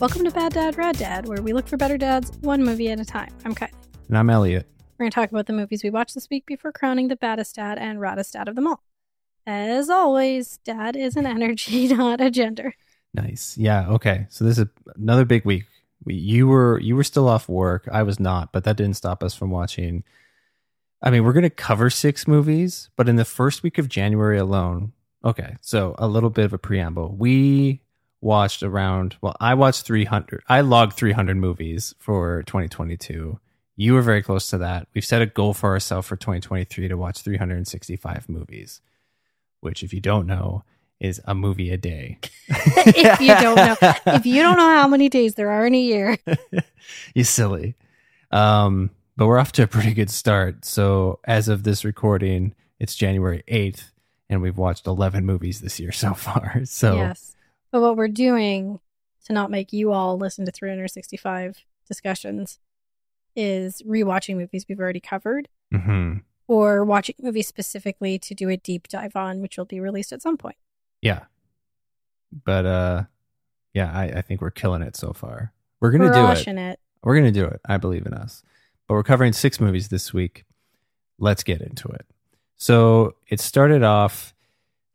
Welcome to Bad Dad, Rad Dad, where we look for better dads, one movie at a time. I'm Kylie. And I'm Elliot. We're going to talk about the movies we watched this week before crowning the baddest dad and raddest dad of them all. As always, dad is an energy, not a gender. Nice. Yeah, okay. So this is another big week. You were still off work. I was not, but that didn't stop us from watching. I mean, we're going to cover 6 movies, but in the first week of January alone, okay, so a little bit of a preamble. I watched 300. I logged 300 movies for 2022. You were very close to that. We've set a goal for ourselves for 2023 to watch 365 movies, which, if you don't know, is a movie a day. If you don't know how many days there are in a year, you're silly. But we're off to a pretty good start. So as of this recording, it's January 8th, and we've watched 11 movies this year so far. So yes. But what we're doing to not make you all listen to 365 discussions is rewatching movies we've already covered, mm-hmm. or watching movies specifically to do a deep dive on, which will be released at some point. Yeah. But I think we're killing it so far. We're going to do it. We're going to do it. I believe in us. But we're covering 6 movies this week. Let's get into it. So it started off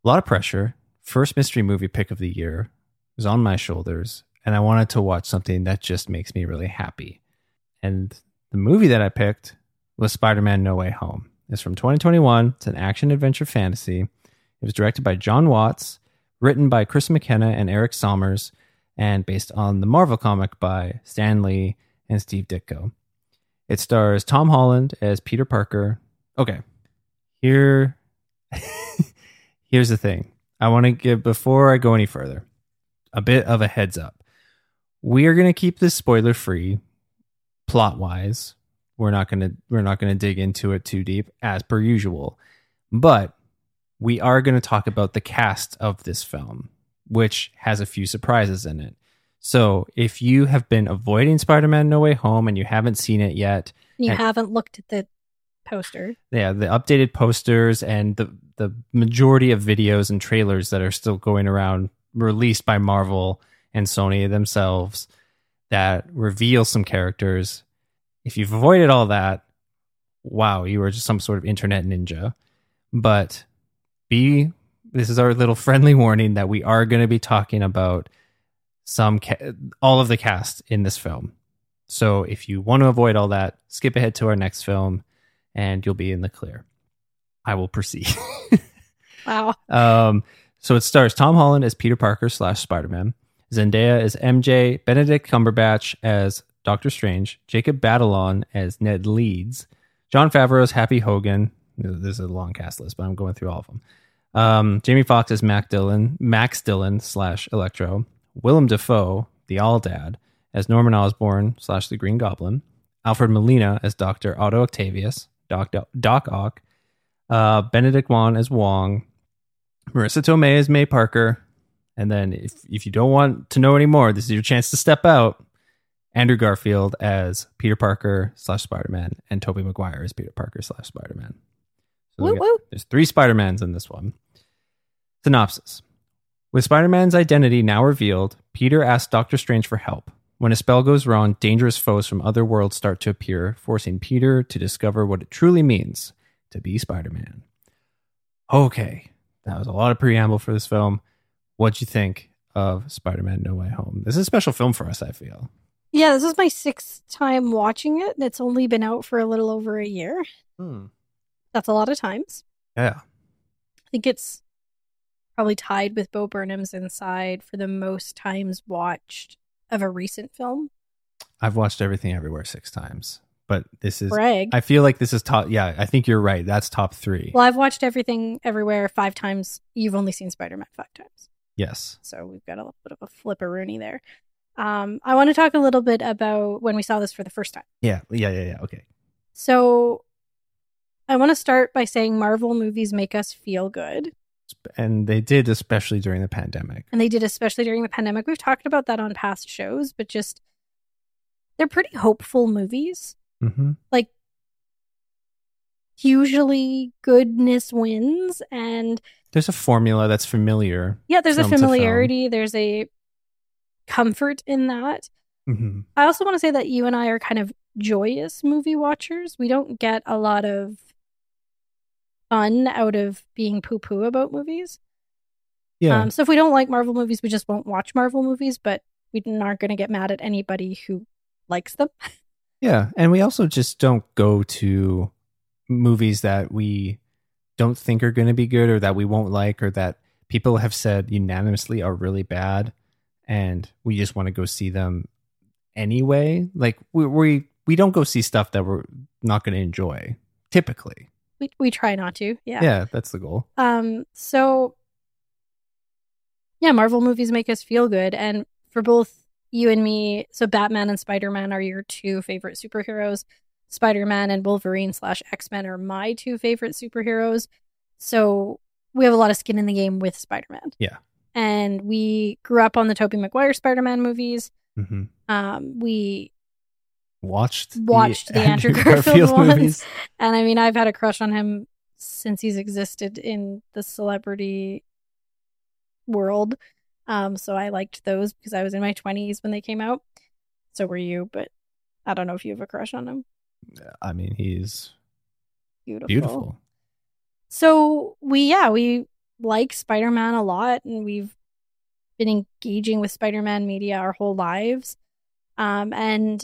a lot of pressure. First mystery movie pick of the year was on my shoulders, and I wanted to watch something that just makes me really happy. And the movie that I picked was Spider-Man: No Way Home. It's from 2021. It's an action-adventure fantasy. It was directed by John Watts, written by Chris McKenna and Eric Sommers, and based on the Marvel comic by Stan Lee and Steve Ditko. It stars Tom Holland as Peter Parker. Okay, here's the thing. I want to give, before I go any further, a bit of a heads up. We are going to keep this spoiler free, plot wise. We're not going to dig into it too deep as per usual, but we are going to talk about the cast of this film, which has a few surprises in it. So if you have been avoiding Spider-Man: No Way Home and you haven't seen it yet, haven't looked at the poster. Yeah, the updated posters and the majority of videos and trailers that are still going around, released by Marvel and Sony themselves, that reveal some characters. If you've avoided all that, wow, you are just some sort of internet ninja. But this is our little friendly warning that we are going to be talking about all of the cast in this film. So if you want to avoid all that, skip ahead to our next film, and you'll be in the clear. I will proceed. Wow. So it stars Tom Holland as Peter Parker / Spider-Man. Zendaya as MJ. Benedict Cumberbatch as Doctor Strange. Jacob Batalon as Ned Leeds. Jon Favreau as Happy Hogan. This is a long cast list, but I'm going through all of them. Jamie Foxx as Max Dillon / Electro. Willem Dafoe, the All Dad, as Norman Osborn / the Green Goblin. Alfred Molina as Dr. Otto Octavius. Doc Ock. Benedict Wong as Wong. Marisa Tomei as May Parker. And then if you don't want to know anymore, this is your chance to step out. Andrew Garfield as Peter Parker / Spider-Man, and Tobey Maguire as Peter Parker / Spider-Man. So there's 3 Spider-Mans in this one. Synopsis. With Spider-Man's identity now revealed, Peter asks Doctor Strange for help. When a spell goes wrong, dangerous foes from other worlds start to appear, forcing Peter to discover what it truly means to be Spider-Man. Okay, that was a lot of preamble for this film. What'd you think of Spider-Man: No Way Home? This is a special film for us, I feel. Yeah, this is my 6th time watching it, and it's only been out for a little over a year. That's a lot of times. Yeah. I think it's probably tied with Bo Burnham's Inside for the most times watched of a recent film. I've watched Everything Everywhere 6 times, but this is... Brag. I feel like this is top... Yeah, I think you're right. That's top 3. Well, I've watched Everything Everywhere 5 times. You've only seen Spider-Man 5 times. Yes. So we've got a little bit of a flipperoonie there. I want to talk a little bit about when we saw this for the first time. Yeah. Okay. So I want to start by saying Marvel movies make us feel good. And they did, especially during the pandemic. We've talked about that on past shows, but just they're pretty hopeful movies. Mm-hmm. Like, usually goodness wins, and there's a formula that's familiar. Yeah, there's a familiarity. There's a comfort in that. Mm-hmm. I also want to say that you and I are kind of joyous movie watchers. We don't get a lot of fun out of being poo-poo about movies. Yeah. So if we don't like Marvel movies, we just won't watch Marvel movies, but we aren't going to get mad at anybody who likes them. Yeah. And we also just don't go to movies that we don't think are going to be good, or that we won't like, or that people have said unanimously are really bad, and we just want to go see them anyway. Like, we don't go see stuff that we're not going to enjoy, typically. We try not to. Yeah. Yeah, that's the goal. So yeah, Marvel movies make us feel good. And for both you and me, so Batman and Spider-Man are your 2 favorite superheroes. Spider-Man and Wolverine / X-Men are my 2 favorite superheroes. So we have a lot of skin in the game with Spider-Man. Yeah. And we grew up on the Tobey Maguire Spider-Man movies. Mm-hmm. We watched the Andrew Garfield ones. And I mean, I've had a crush on him since he's existed in the celebrity world. So I liked those because I was in my 20s when they came out. So were you, but I don't know if you have a crush on him. I mean, he's beautiful. So we like Spider-Man a lot, and we've been engaging with Spider-Man media our whole lives. And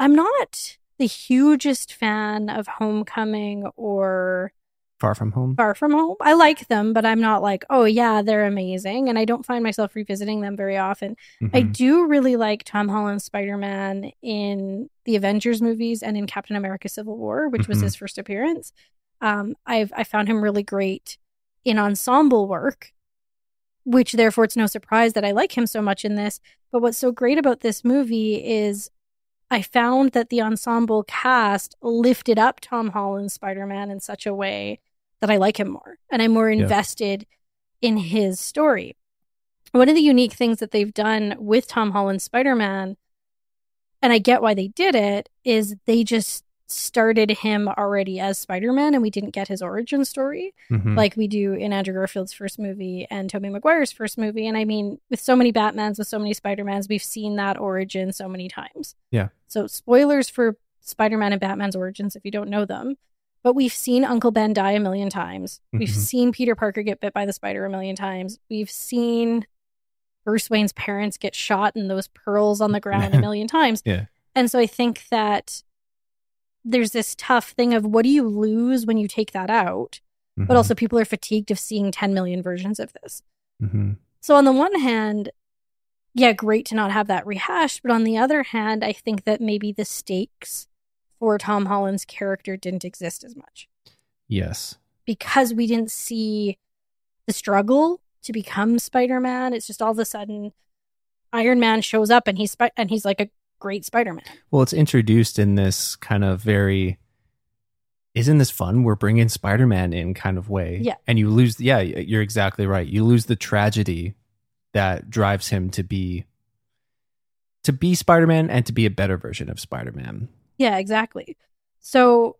I'm not the hugest fan of Homecoming or Far From Home. I like them, but I'm not like, oh yeah, they're amazing. And I don't find myself revisiting them very often. Mm-hmm. I do really like Tom Holland's Spider-Man in the Avengers movies and in Captain America Civil War, which mm-hmm. was his first appearance. I found him really great in ensemble work, which therefore it's no surprise that I like him so much in this. But what's so great about this movie is I found that the ensemble cast lifted up Tom Holland's Spider-Man in such a way that I like him more, and I'm more invested in his story. One of the unique things that they've done with Tom Holland's Spider-Man, and I get why they did it, is they just started him already as Spider-Man, and we didn't get his origin story mm-hmm. like we do in Andrew Garfield's first movie and Tobey Maguire's first movie. And I mean, with so many Batmans, with so many Spider-Mans, we've seen that origin so many times. Yeah. So spoilers for Spider-Man and Batman's origins if you don't know them. But we've seen Uncle Ben die a million times. Mm-hmm. We've seen Peter Parker get bit by the spider a million times. We've seen Bruce Wayne's parents get shot and those pearls on the ground a million times. Yeah. And so I think that there's this tough thing of what do you lose when you take that out? Mm-hmm. But also people are fatigued of seeing 10 million versions of this. Mm-hmm. So on the one hand, yeah, great to not have that rehashed. But on the other hand, I think that maybe the stakes for Tom Holland's character didn't exist as much. Yes. Because we didn't see the struggle to become Spider-Man. It's just all of a sudden Iron Man shows up and he's like a great Spider-Man. Well, it's introduced in this kind of very isn't this fun? We're bringing Spider-Man in kind of way. Yeah. And you lose, yeah, you're exactly right. You lose the tragedy that drives him to be Spider-Man and to be a better version of Spider-Man. Yeah, exactly. So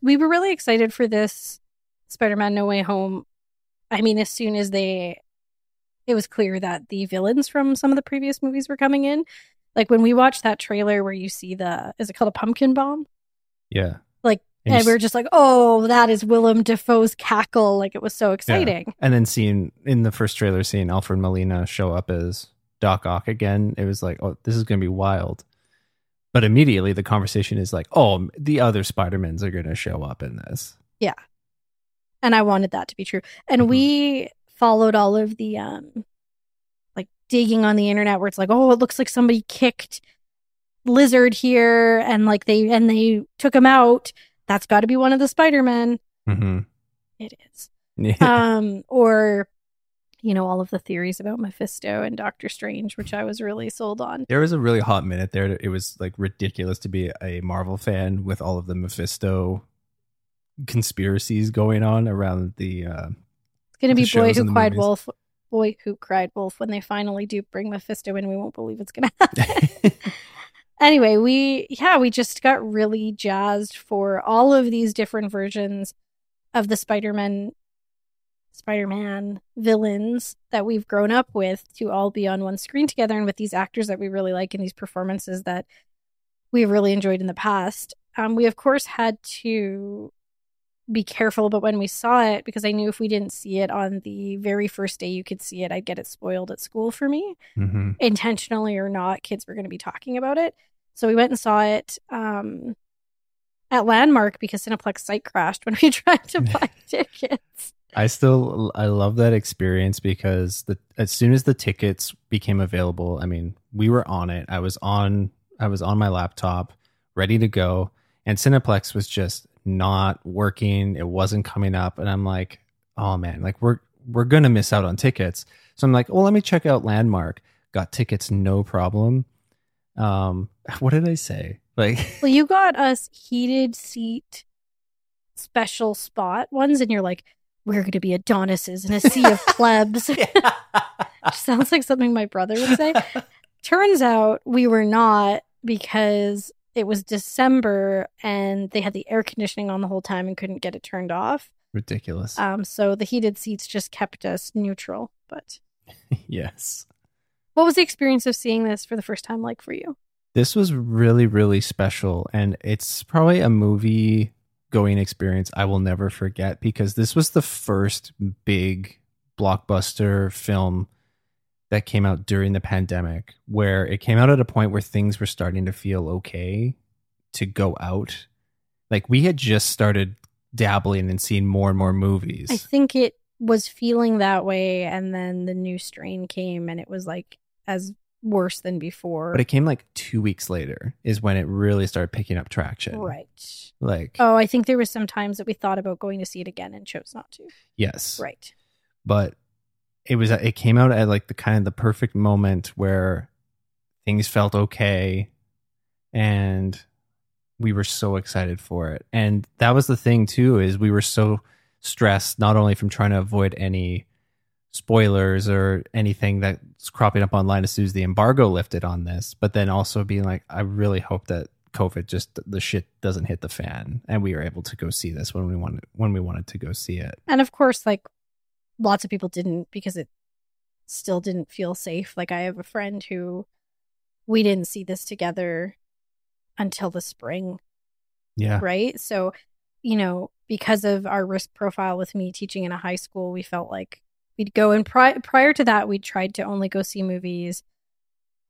we were really excited for this Spider-Man No Way Home. I mean, as soon as it was clear that the villains from some of the previous movies were coming in. Like when we watched that trailer where you see is it called a pumpkin bomb? Yeah. Like, and we were just like, oh, that is Willem Dafoe's cackle. Like it was so exciting. Yeah. And then seeing Alfred Molina show up as Doc Ock again, it was like, oh, this is going to be wild. But immediately the conversation is like, oh, the other Spider-Mans are going to show up in this. Yeah. And I wanted that to be true. And we followed all of the like digging on the internet where it's like, oh, it looks like somebody kicked Lizard here and like they took him out. That's got to be one of the Spider-Men. Mm-hmm. It is. Yeah. Or, you know, all of the theories about Mephisto and Doctor Strange, which I was really sold on. There was a really hot minute there. It was like ridiculous to be a Marvel fan with all of the Mephisto conspiracies going on around the it's going to be Boy Who Cried Wolf when they finally do bring Mephisto in. We won't believe it's going to happen. Anyway, we just got really jazzed for all of these different versions of the Spider-Man villains that we've grown up with to all be on one screen together and with these actors that we really like and these performances that we've really enjoyed in the past. We, of course, had to be careful about when we saw it because I knew if we didn't see it on the very first day you could see it, I'd get it spoiled at school for me. Mm-hmm. Intentionally or not, kids were going to be talking about it. So we went and saw it at Landmark because Cineplex site crashed when we tried to buy tickets. I love that experience because as soon as the tickets became available, I mean, we were on it. I was on my laptop, ready to go, and Cineplex was just not working. It wasn't coming up, and I'm like, oh man, like we're gonna miss out on tickets. So I'm like, well, let me check out Landmark. Got tickets, no problem. What did I say? Well, you got us heated seat special spot ones, and you're like, we're going to be Adonises in a sea of plebs. Which sounds like something my brother would say. Turns out we were not because it was December and they had the air conditioning on the whole time and couldn't get it turned off. Ridiculous. So the heated seats just kept us neutral. But yes. What was the experience of seeing this for the first time like for you? This was really, really special. And it's probably a movie going experience I will never forget because this was the first big blockbuster film that came out during the pandemic where it came out at a point where things were starting to feel okay to go out. Like we had just started dabbling and seeing more and more movies. I think it was feeling that way and then the new strain came and it was like as worse than before. But it came like 2 weeks later is when it really started picking up traction. Right. Like, oh, I think there was some times that we thought about going to see it again and chose not to. Yes. Right. But it came out at like the kind of the perfect moment where things felt okay and we were so excited for it. And that was the thing too, is we were so stressed not only from trying to avoid any spoilers or anything that's cropping up online as soon as the embargo lifted on this, but then also being like, I really hope that COVID just the shit doesn't hit the fan, and we are able to go see this when we wanted to go see it. And of course, like lots of people didn't because it still didn't feel safe. Like I have a friend who we didn't see this together until the spring. Yeah. Right. So, you know, because of our risk profile with me teaching in a high school, we felt like we'd go, and prior to that, we tried to only go see movies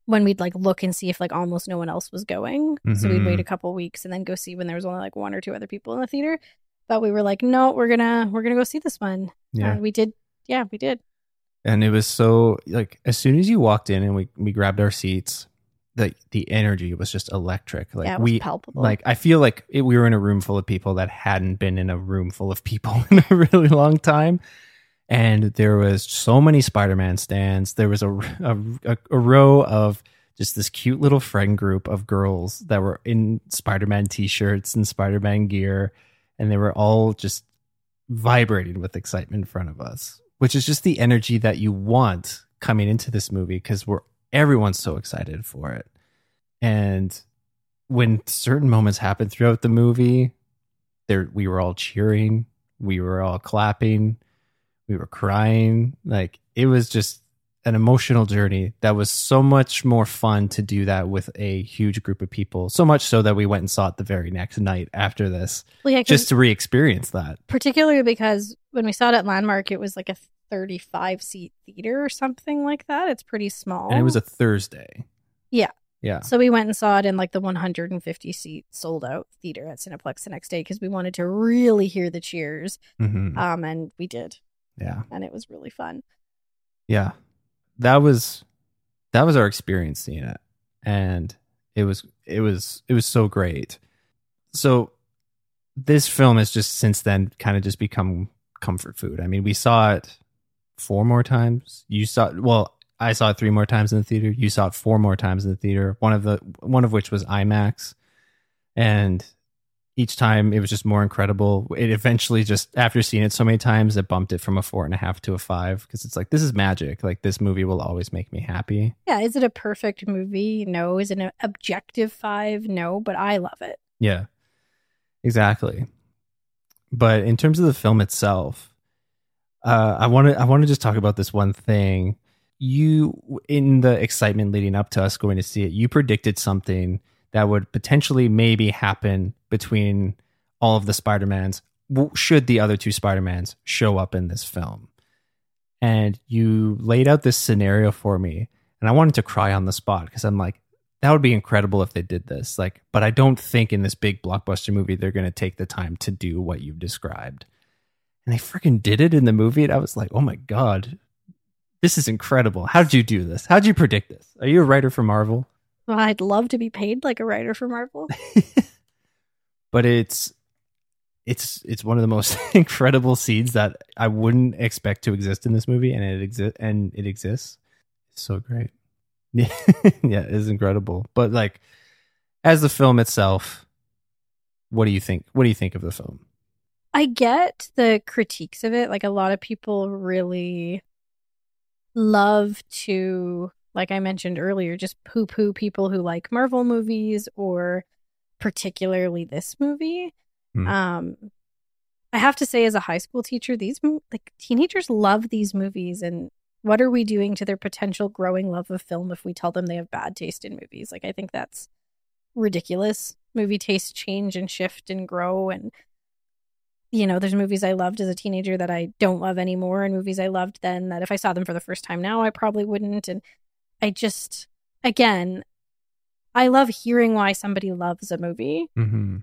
when we'd like look and see if like almost no one else was going. Mm-hmm. So we'd wait a couple weeks and then go see when there was only like one or two other people in the theater. But we were like, no, we're gonna go see this one. Yeah, and we did. Yeah, we did. And it was so like as soon as you walked in and we grabbed our seats, the energy was just electric. Like yeah, it was palpable. Like I feel like we were in a room full of people that hadn't been in a room full of people in a really long time. And there was so many Spider-Man stands. There was a row of just this cute little friend group of girls that were in Spider-Man t-shirts and Spider-Man gear. and they were all just vibrating with excitement in front of us, which is just the energy that you want coming into this movie because everyone's so excited for it. And when certain moments happened throughout the movie, we were all cheering, we were all clapping, we were crying. Like, it was just an emotional journey that was so much more fun to do that with a huge group of people, so much so that we went and saw it the very next night after this, just to re-experience that. Particularly because when we saw it at Landmark, it was like a 35-seat theater or something like that. It's pretty small. And it was a Thursday. Yeah. Yeah. So we went and saw it in like the 150-seat sold-out theater at Cineplex the next day because we wanted to really hear the cheers. Mm-hmm. And we did. Yeah. And it was really fun. Yeah. That was our experience seeing it, and it was so great. So this film has just since then kind of just become comfort food. I mean, we saw it 4 more times. I saw it 3 more times in the theater. You saw it 4 more times in the theater. One of which was IMAX, and each time it was just more incredible. It eventually just, after seeing it so many times, it bumped it from a 4.5 to a 5 because it's like, this is magic. Like, this movie will always make me happy. Yeah. Is it a perfect movie? No. Is it an objective 5? No, but I love it. Yeah, exactly. But in terms of the film itself, I want to just talk about this one thing. You, in the excitement leading up to us going to see it, you predicted something that would potentially maybe happen between all of the Spider-Mans should the other 2 Spider-Mans show up in this film. And you laid out this scenario for me, and I wanted to cry on the spot because I'm like, that would be incredible if they did this. Like, but I don't think in this big blockbuster movie they're going to take the time to do what you've described. And they freaking did it in the movie, and I was like, oh my God, this is incredible. How did you do this? How did you predict this? Are you a writer for Marvel? Well, I'd love to be paid like a writer for Marvel. But it's one of the most incredible scenes that I wouldn't expect to exist in this movie, and it exists. It's so great. Yeah, it's incredible. But like, as the film itself, what do you think? What do you think of the film? I get the critiques of it. Like, a lot of people really love to, like I mentioned earlier, just poo-poo people who like Marvel movies or particularly this movie. Mm. I have to say, as a high school teacher, teenagers love these movies, and what are we doing to their potential growing love of film if we tell them they have bad taste in movies? Like, I think that's ridiculous. Movie tastes change and shift and grow, and you know, there's movies I loved as a teenager that I don't love anymore, and movies I loved then that if I saw them for the first time now, I probably wouldn't. And I just, again, I love hearing why somebody loves a movie. Mm-hmm.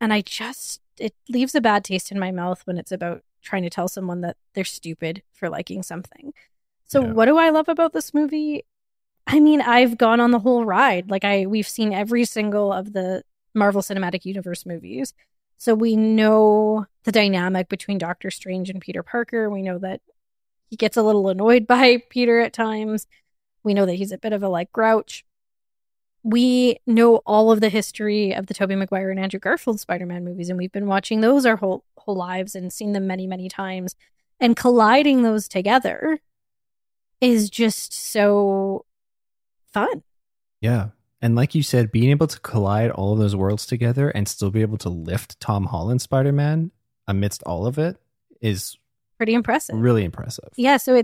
And it leaves a bad taste in my mouth when it's about trying to tell someone that they're stupid for liking something. So yeah. What do I love about this movie? I mean, I've gone on the whole ride. Like, we've seen every single of the Marvel Cinematic Universe movies. So we know the dynamic between Doctor Strange and Peter Parker. We know that he gets a little annoyed by Peter at times. We know that he's a bit of a grouch. We know all of the history of the Tobey Maguire and Andrew Garfield Spider-Man movies, and we've been watching those our whole lives and seen them many, many times. And colliding those together is just so fun. Yeah. And like you said, being able to collide all of those worlds together and still be able to lift Tom Holland Spider-Man amidst all of it is pretty impressive. Really impressive. Yeah. So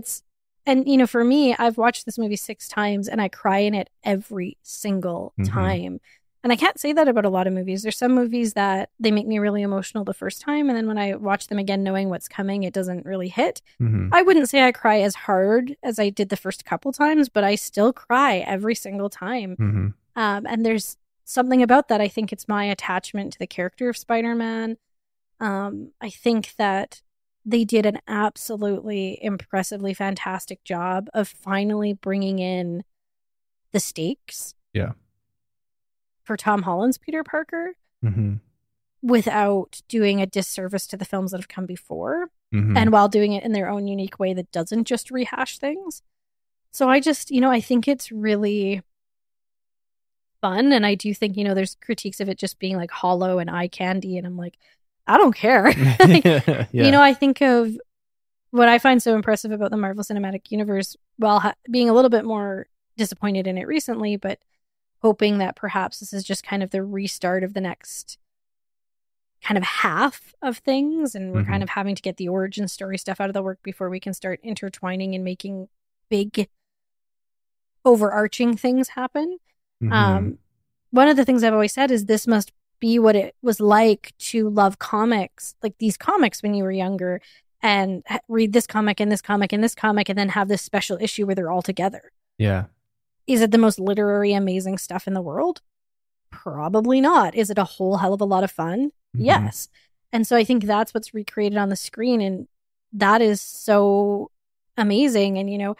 and you know, for me, I've watched this movie 6 times and I cry in it every single time. Mm-hmm. And I can't say that about a lot of movies. There's some movies that they make me really emotional the first time, and then when I watch them again, knowing what's coming, it doesn't really hit. Mm-hmm. I wouldn't say I cry as hard as I did the first couple times, but I still cry every single time. Mm-hmm. And there's something about that. I think it's my attachment to the character of Spider-Man. I think that they did an absolutely impressively fantastic job of finally bringing in the stakes. Yeah. For Tom Holland's Peter Parker, mm-hmm. without doing a disservice to the films that have come before, mm-hmm. and while doing it in their own unique way that doesn't just rehash things. So I just, you know, I think it's really fun, and I do think, you know, there's critiques of it just being like hollow and eye candy, and I'm like, I don't care. Like, yeah. You know, I think of what I find so impressive about the Marvel Cinematic Universe, while being a little bit more disappointed in it recently, but hoping that perhaps this is just kind of the restart of the next kind of half of things, and we're kind of having to get the origin story stuff out of the work before we can start intertwining and making big overarching things happen. One of the things I've always said is this must be what it was like to love comics, like these comics when you were younger, and read this comic and this comic and this comic, and then have this special issue where they're all together. Yeah. Is it the most literary amazing stuff in the world? Probably not. Is it a whole hell of a lot of fun? Yes. And so I think that's what's recreated on the screen, and that is so amazing. And, you know,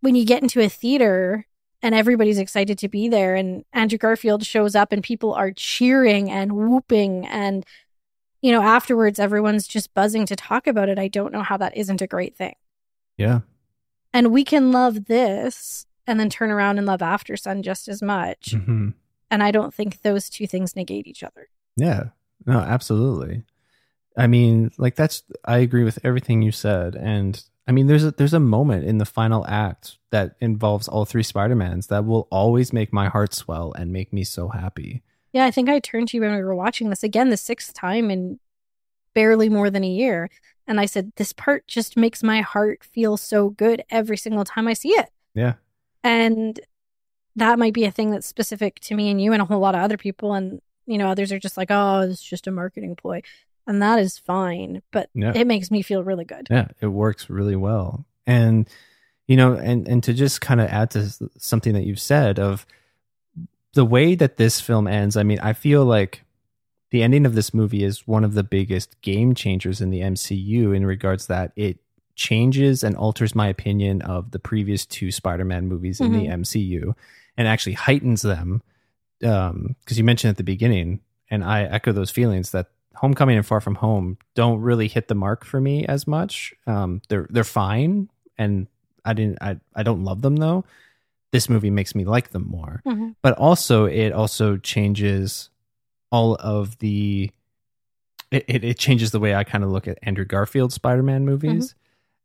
when you get into a theater and everybody's excited to be there, and Andrew Garfield shows up and people are cheering and whooping, and, you know, afterwards everyone's just buzzing to talk about it, I don't know how that isn't a great thing. Yeah. And we can love this and then turn around and love Aftersun just as much. And I don't think those two things negate each other. Yeah. No, absolutely. I mean, like, I agree with everything you said. And I mean, there's a moment in the final act that involves all three Spider-Mans that will always make my heart swell and make me so happy. Yeah, I think I turned to you when we were watching this again, the sixth time in barely more than a year. And I said, this part just makes my heart feel so good every single time I see it. Yeah. And that might be a thing that's specific to me and you and a whole lot of other people. And, you know, others are just like, oh, it's just a marketing ploy. And that is fine, but it makes me feel really good. Yeah, it works really well. And, you know, and to just kind of add to something that you've said of the way that this film ends, I mean, I feel like the ending of this movie is one of the biggest game changers in the MCU in regards that it changes and alters my opinion of the previous two Spider-Man movies in the MCU, and actually heightens them. Because you mentioned at the beginning, and I echo those feelings, that Homecoming and Far From Home don't really hit the mark for me as much. They're fine, and I don't love them though. This movie makes me like them more. But also, it also changes all of the. It changes the way I kind of look at Andrew Garfield's Spider-Man movies,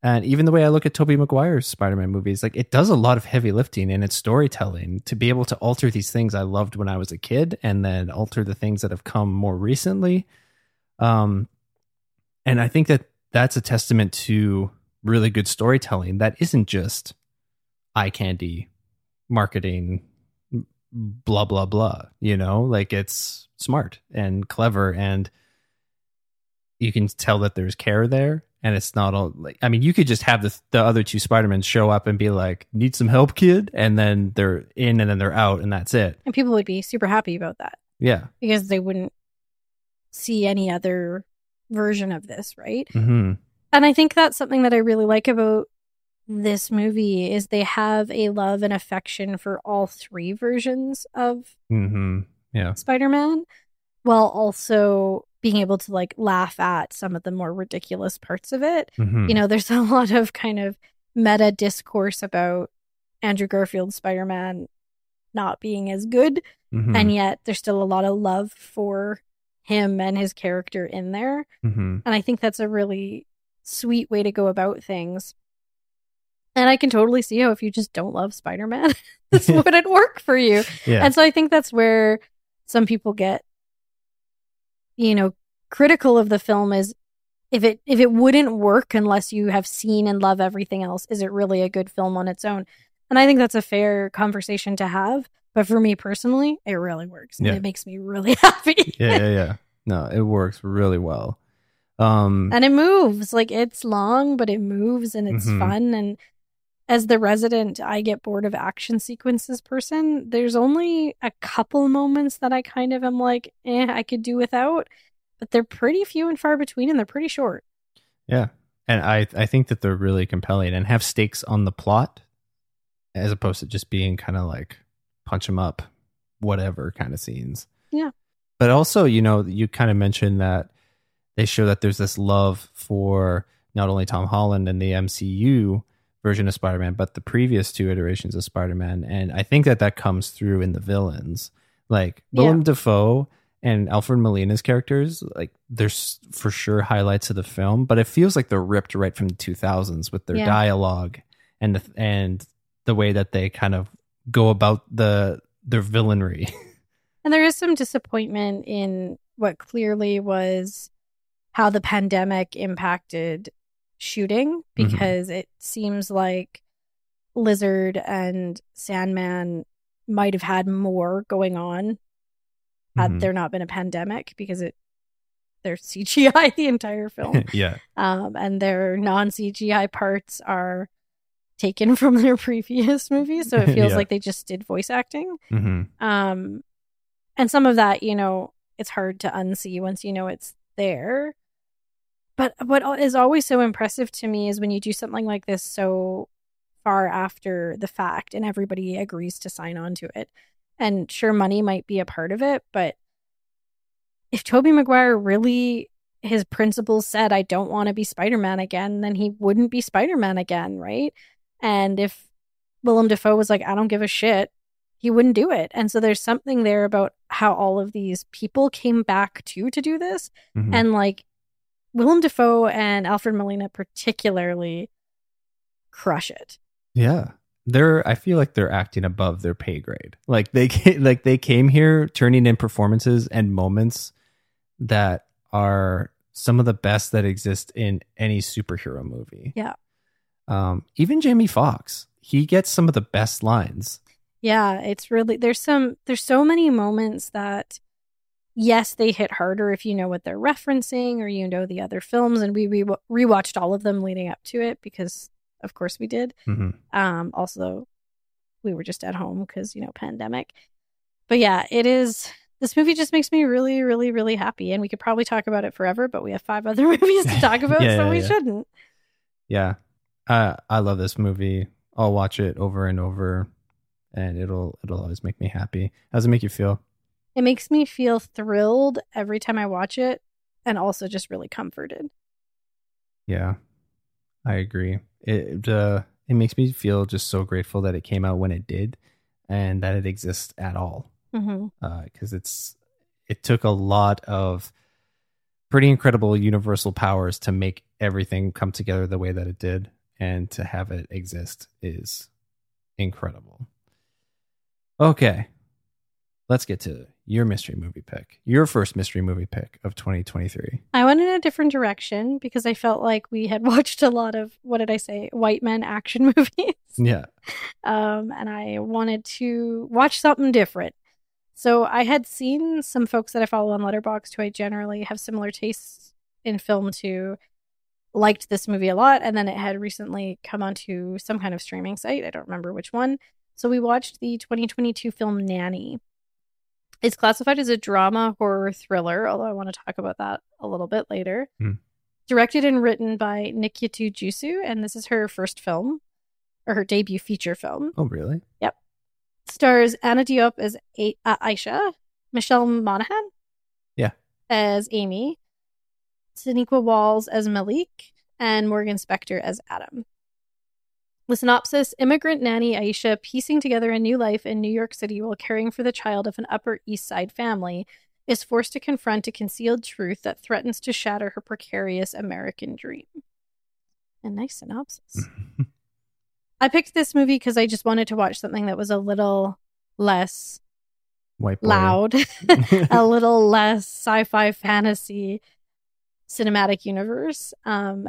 and even the way I look at Tobey Maguire's Spider-Man movies. Like, it does a lot of heavy lifting in its storytelling to be able to alter these things I loved when I was a kid, and then alter the things that have come more recently. And I think that that's a testament to really good storytelling that isn't just eye candy, marketing, blah, blah, blah, you know, like, it's smart and clever, and you can tell that there's care there. And it's not all like, I mean, you could just have the other two Spider-Men show up and be like, need some help, kid. And then they're in, and then they're out, and that's it. And people would be super happy about that. Yeah. Because they wouldn't see any other version of this, right? And I think that's something that I really like about this movie, is they have a love and affection for all three versions of Spider-Man, while also being able to, like, laugh at some of the more ridiculous parts of it. You know, there's a lot of kind of meta discourse about Andrew Garfield's Spider-Man not being as good, and yet there's still a lot of love for him and his character in there. And I think that's a really sweet way to go about things. And I can totally see how if you just don't love Spider-Man, this wouldn't work for you. And so I think that's where some people get, you know, critical of the film, is if it wouldn't work unless you have seen and love everything else, is it really a good film on its own? And I think that's a fair conversation to have. But for me personally, it really works. And it makes me really happy. Yeah. No, it works really well. And it moves. Like, it's long, but it moves, and it's fun. And as the resident, I get bored of action sequences person, there's only a couple moments that I kind of am like, I could do without. But they're pretty few and far between, and they're pretty short. Yeah. And I think that they're really compelling and have stakes on the plot, as opposed to just being kind of like, punch them up, whatever kind of scenes. Yeah. But also, you know, you kind of mentioned that they show that there's this love for not only Tom Holland and the MCU version of Spider-Man, but the previous two iterations of Spider-Man. And I think that comes through in the villains. Like, Willem Dafoe and Alfred Molina's characters, like, there's for sure highlights of the film, but it feels like they're ripped right from the 2000s with their dialogue and the way that they kind of go about their villainry. And there is some disappointment in what clearly was how the pandemic impacted shooting, because it seems like Lizard and Sandman might have had more going on had there not been a pandemic, because they're CGI the entire film. And their non-CGI parts are taken from their previous movie, so it feels like they just did voice acting. And some of that, you know, it's hard to unsee once you know it's there. But what is always so impressive to me is when you do something like this so far after the fact and everybody agrees to sign on to it. And sure, money might be a part of it, but if Tobey Maguire really, his principles said, I don't want to be Spider-Man again, then he wouldn't be Spider-Man again, right? And if Willem Dafoe was like, I don't give a shit, he wouldn't do it. And so there's something there about how all of these people came back to do this. And like, Willem Dafoe and Alfred Molina particularly crush it. Yeah. I feel like they're acting above their pay grade. Like they came here turning in performances and moments that are some of the best that exist in any superhero movie. Yeah. Even Jamie Foxx, he gets some of the best lines. Yeah, it's really, there's so many moments that, yes, they hit harder if you know what they're referencing or you know the other films, and we rewatched all of them leading up to it because, of course, we did. Also, we were just at home because, you know, pandemic. But yeah, it is. This movie just makes me really, really, really happy, and we could probably talk about it forever, but we have 5 other movies to talk about, so we shouldn't. Yeah, I love this movie. I'll watch it over and over, and it'll always make me happy. How does it make you feel? It makes me feel thrilled every time I watch it, and also just really comforted. Yeah, I agree. It makes me feel just so grateful that it came out when it did and that it exists at all. Because it took a lot of pretty incredible universal powers to make everything come together the way that it did, and to have it exist is incredible. Okay, let's get to your mystery movie pick. Your first mystery movie pick of 2023. I went in a different direction because I felt like we had watched a lot of, white men action movies. Yeah. And I wanted to watch something different. So I had seen some folks that I follow on Letterboxd who I generally have similar tastes in film to, liked this movie a lot. And then it had recently come onto some kind of streaming site. I don't remember which one. So we watched the 2022 film Nanny. It's classified as a drama horror thriller, although I want to talk about that a little bit later. Directed and written by Nikitu Jusu, and this is her first film, or her debut feature film. Oh, really? Yep. Stars Anna Diop as Aisha, Michelle Monaghan as Amy, Sonequa Walls as Malik, and Morgan Spector as Adam. The synopsis: immigrant nanny Aisha, piecing together a new life in New York City while caring for the child of an Upper East Side family, is forced to confront a concealed truth that threatens to shatter her precarious American dream. A nice synopsis. I picked this movie because I just wanted to watch something that was a little less loud, a little less sci-fi fantasy cinematic universe, and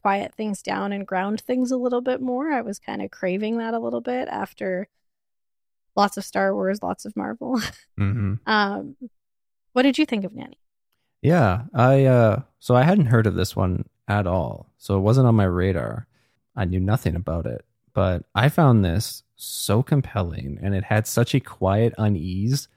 quiet things down and ground things a little bit more. I was kind of craving that a little bit after lots of Star Wars, lots of Marvel. What did you think of Nanny? Yeah, I hadn't heard of this one at all, so it wasn't on my radar. I knew nothing about it, but I found this so compelling, and it had such a quiet unease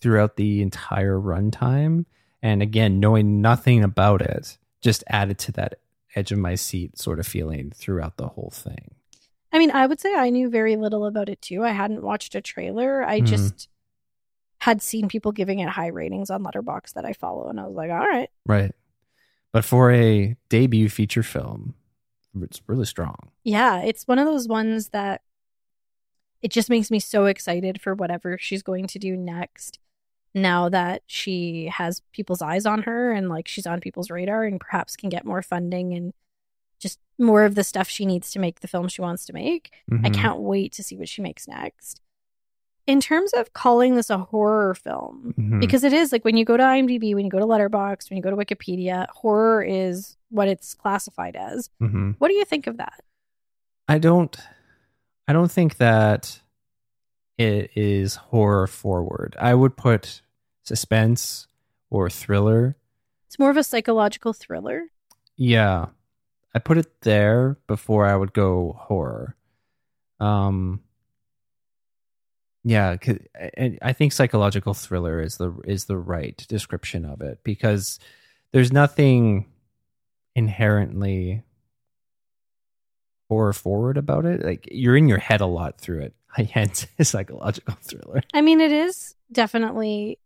throughout the entire runtime. And again, knowing nothing about it just added to that edge of my seat sort of feeling throughout the whole thing. I mean, I would say I knew very little about it too. I hadn't watched a trailer. I just had seen people giving it high ratings on Letterboxd that I follow. And I was like, all right. Right. But for a debut feature film, it's really strong. Yeah. It's one of those ones that it just makes me so excited for whatever she's going to do next. now that she has people's eyes on her and like she's on people's radar and perhaps can get more funding and just more of the stuff she needs to make the film she wants to make. Mm-hmm. I can't wait to see what she makes next. In terms of calling this a horror film, mm-hmm. because it is, like, when you go to IMDb, when you go to Letterboxd, when you go to Wikipedia, horror is what it's classified as. Mm-hmm. What do you think of that? I don't think that it is horror forward. I would put suspense or thriller. It's more of a psychological thriller. Yeah. I put it there before I would go horror. Yeah, and I think psychological thriller is the right description of it, because there's nothing inherently horror forward about it. Like, you're in your head a lot through it, hence a psychological thriller. I mean, it is definitely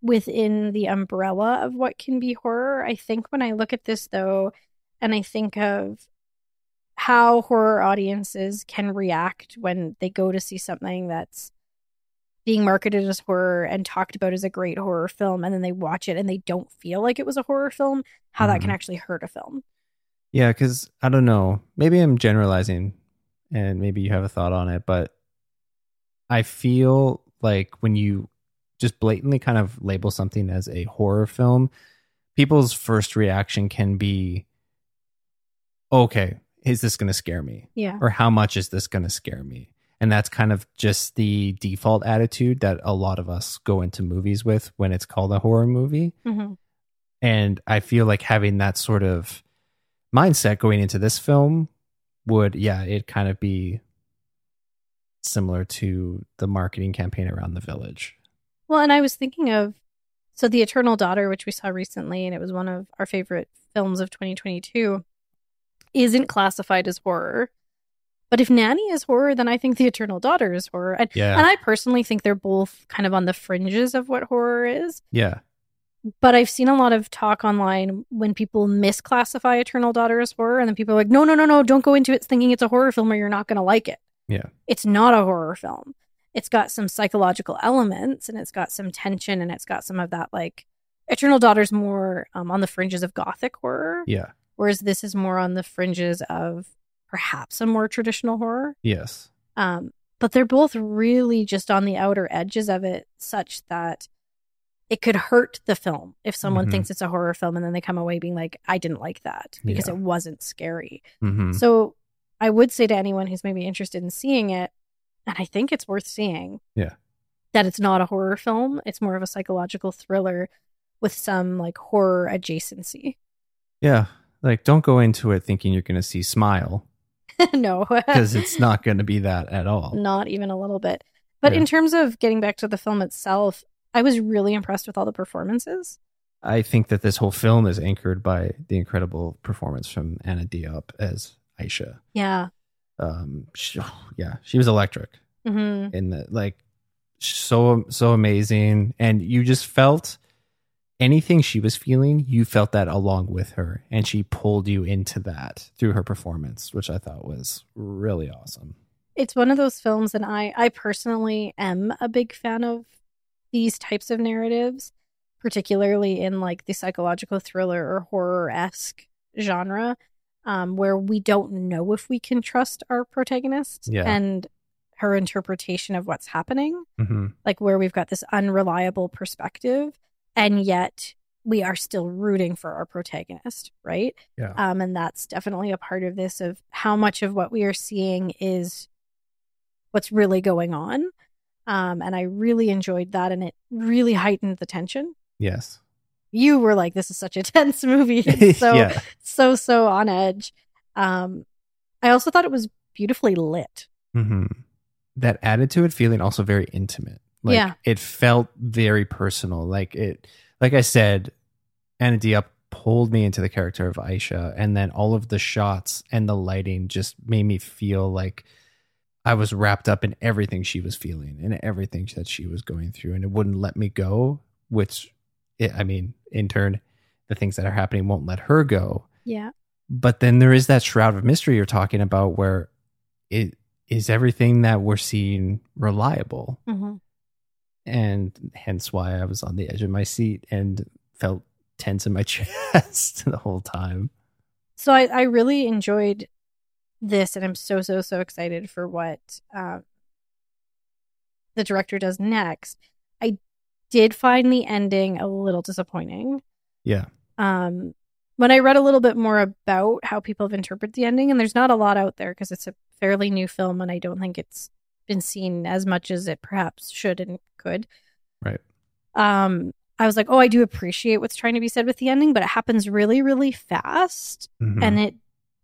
within the umbrella of what can be horror. I think when I look at this, though, and I think of how horror audiences can react when they go to see something that's being marketed as horror and talked about as a great horror film, and then they watch it and they don't feel like it was a horror film, how that can actually hurt a film. Yeah, because I don't know, maybe I'm generalizing and maybe you have a thought on it, but I feel like when you just blatantly kind of label something as a horror film, people's first reaction can be, okay, is this going to scare me? Yeah. Or how much is this going to scare me? And that's kind of just the default attitude that a lot of us go into movies with when it's called a horror movie. Mm-hmm. And I feel like having that sort of mindset going into this film would, yeah, it kind of be similar to the marketing campaign around The Village. Well, and I was thinking of, so The Eternal Daughter, which we saw recently, and it was one of our favorite films of 2022, isn't classified as horror. But if Nanny is horror, then I think The Eternal Daughter is horror. And I personally think they're both kind of on the fringes of what horror is. Yeah. But I've seen a lot of talk online when people misclassify Eternal Daughter as horror, and then people are like, no, don't go into it thinking it's a horror film or you're not going to like it. Yeah. It's not a horror film. It's got some psychological elements, and it's got some tension, and it's got some of that, like, Eternal Daughter's more on the fringes of gothic horror. Yeah. Whereas this is more on the fringes of perhaps a more traditional horror. Yes. But they're both really just on the outer edges of it, such that it could hurt the film if someone mm-hmm. thinks it's a horror film and then they come away being like, I didn't like that because it wasn't scary. Mm-hmm. So I would say to anyone who's maybe interested in seeing it, and I think it's worth seeing, that it's not a horror film. It's more of a psychological thriller with some, like, horror adjacency. Yeah. Like, don't go into it thinking you're going to see Smile. No. Because it's not going to be that at all. Not even a little bit. But in terms of getting back to the film itself, I was really impressed with all the performances. I think that this whole film is anchored by the incredible performance from Anna Diop as Aisha. Yeah. She was electric. Mm-hmm. In the, like, so amazing. And you just felt... anything she was feeling, you felt that along with her, and she pulled you into that through her performance, which I thought was really awesome. It's one of those films, and I personally am a big fan of these types of narratives, particularly in, like, the psychological thriller or horror-esque genre, where we don't know if we can trust our protagonist and her interpretation of what's happening, like, where we've got this unreliable perspective. And yet we are still rooting for our protagonist, right? Yeah. And that's definitely a part of this, of how much of what we are seeing is what's really going on. And I really enjoyed that, and it really heightened the tension. Yes. You were like, this is such a tense movie. So on edge. I also thought it was beautifully lit. Mm-hmm. That attitude feeling also very intimate. Like, it felt very personal. Like I said, Anna Diop pulled me into the character of Aisha, and then all of the shots and the lighting just made me feel like I was wrapped up in everything she was feeling and everything that she was going through, and it wouldn't let me go, which, I mean, in turn, the things that are happening won't let her go. Yeah. But then there is that shroud of mystery you're talking about, where it is everything that we're seeing reliable? Mm-hmm. and hence why I was on the edge of my seat and felt tense in my chest the whole time. So I really enjoyed this, and I'm so excited for what the director does next. I did find the ending a little disappointing. Yeah. When I read a little bit more about how people have interpreted the ending, and there's not a lot out there because it's a fairly new film and I don't think it's been seen as much as it perhaps should and could. Right. I was like, oh, I do appreciate what's trying to be said with the ending, but it happens really, really fast. Mm-hmm. And it,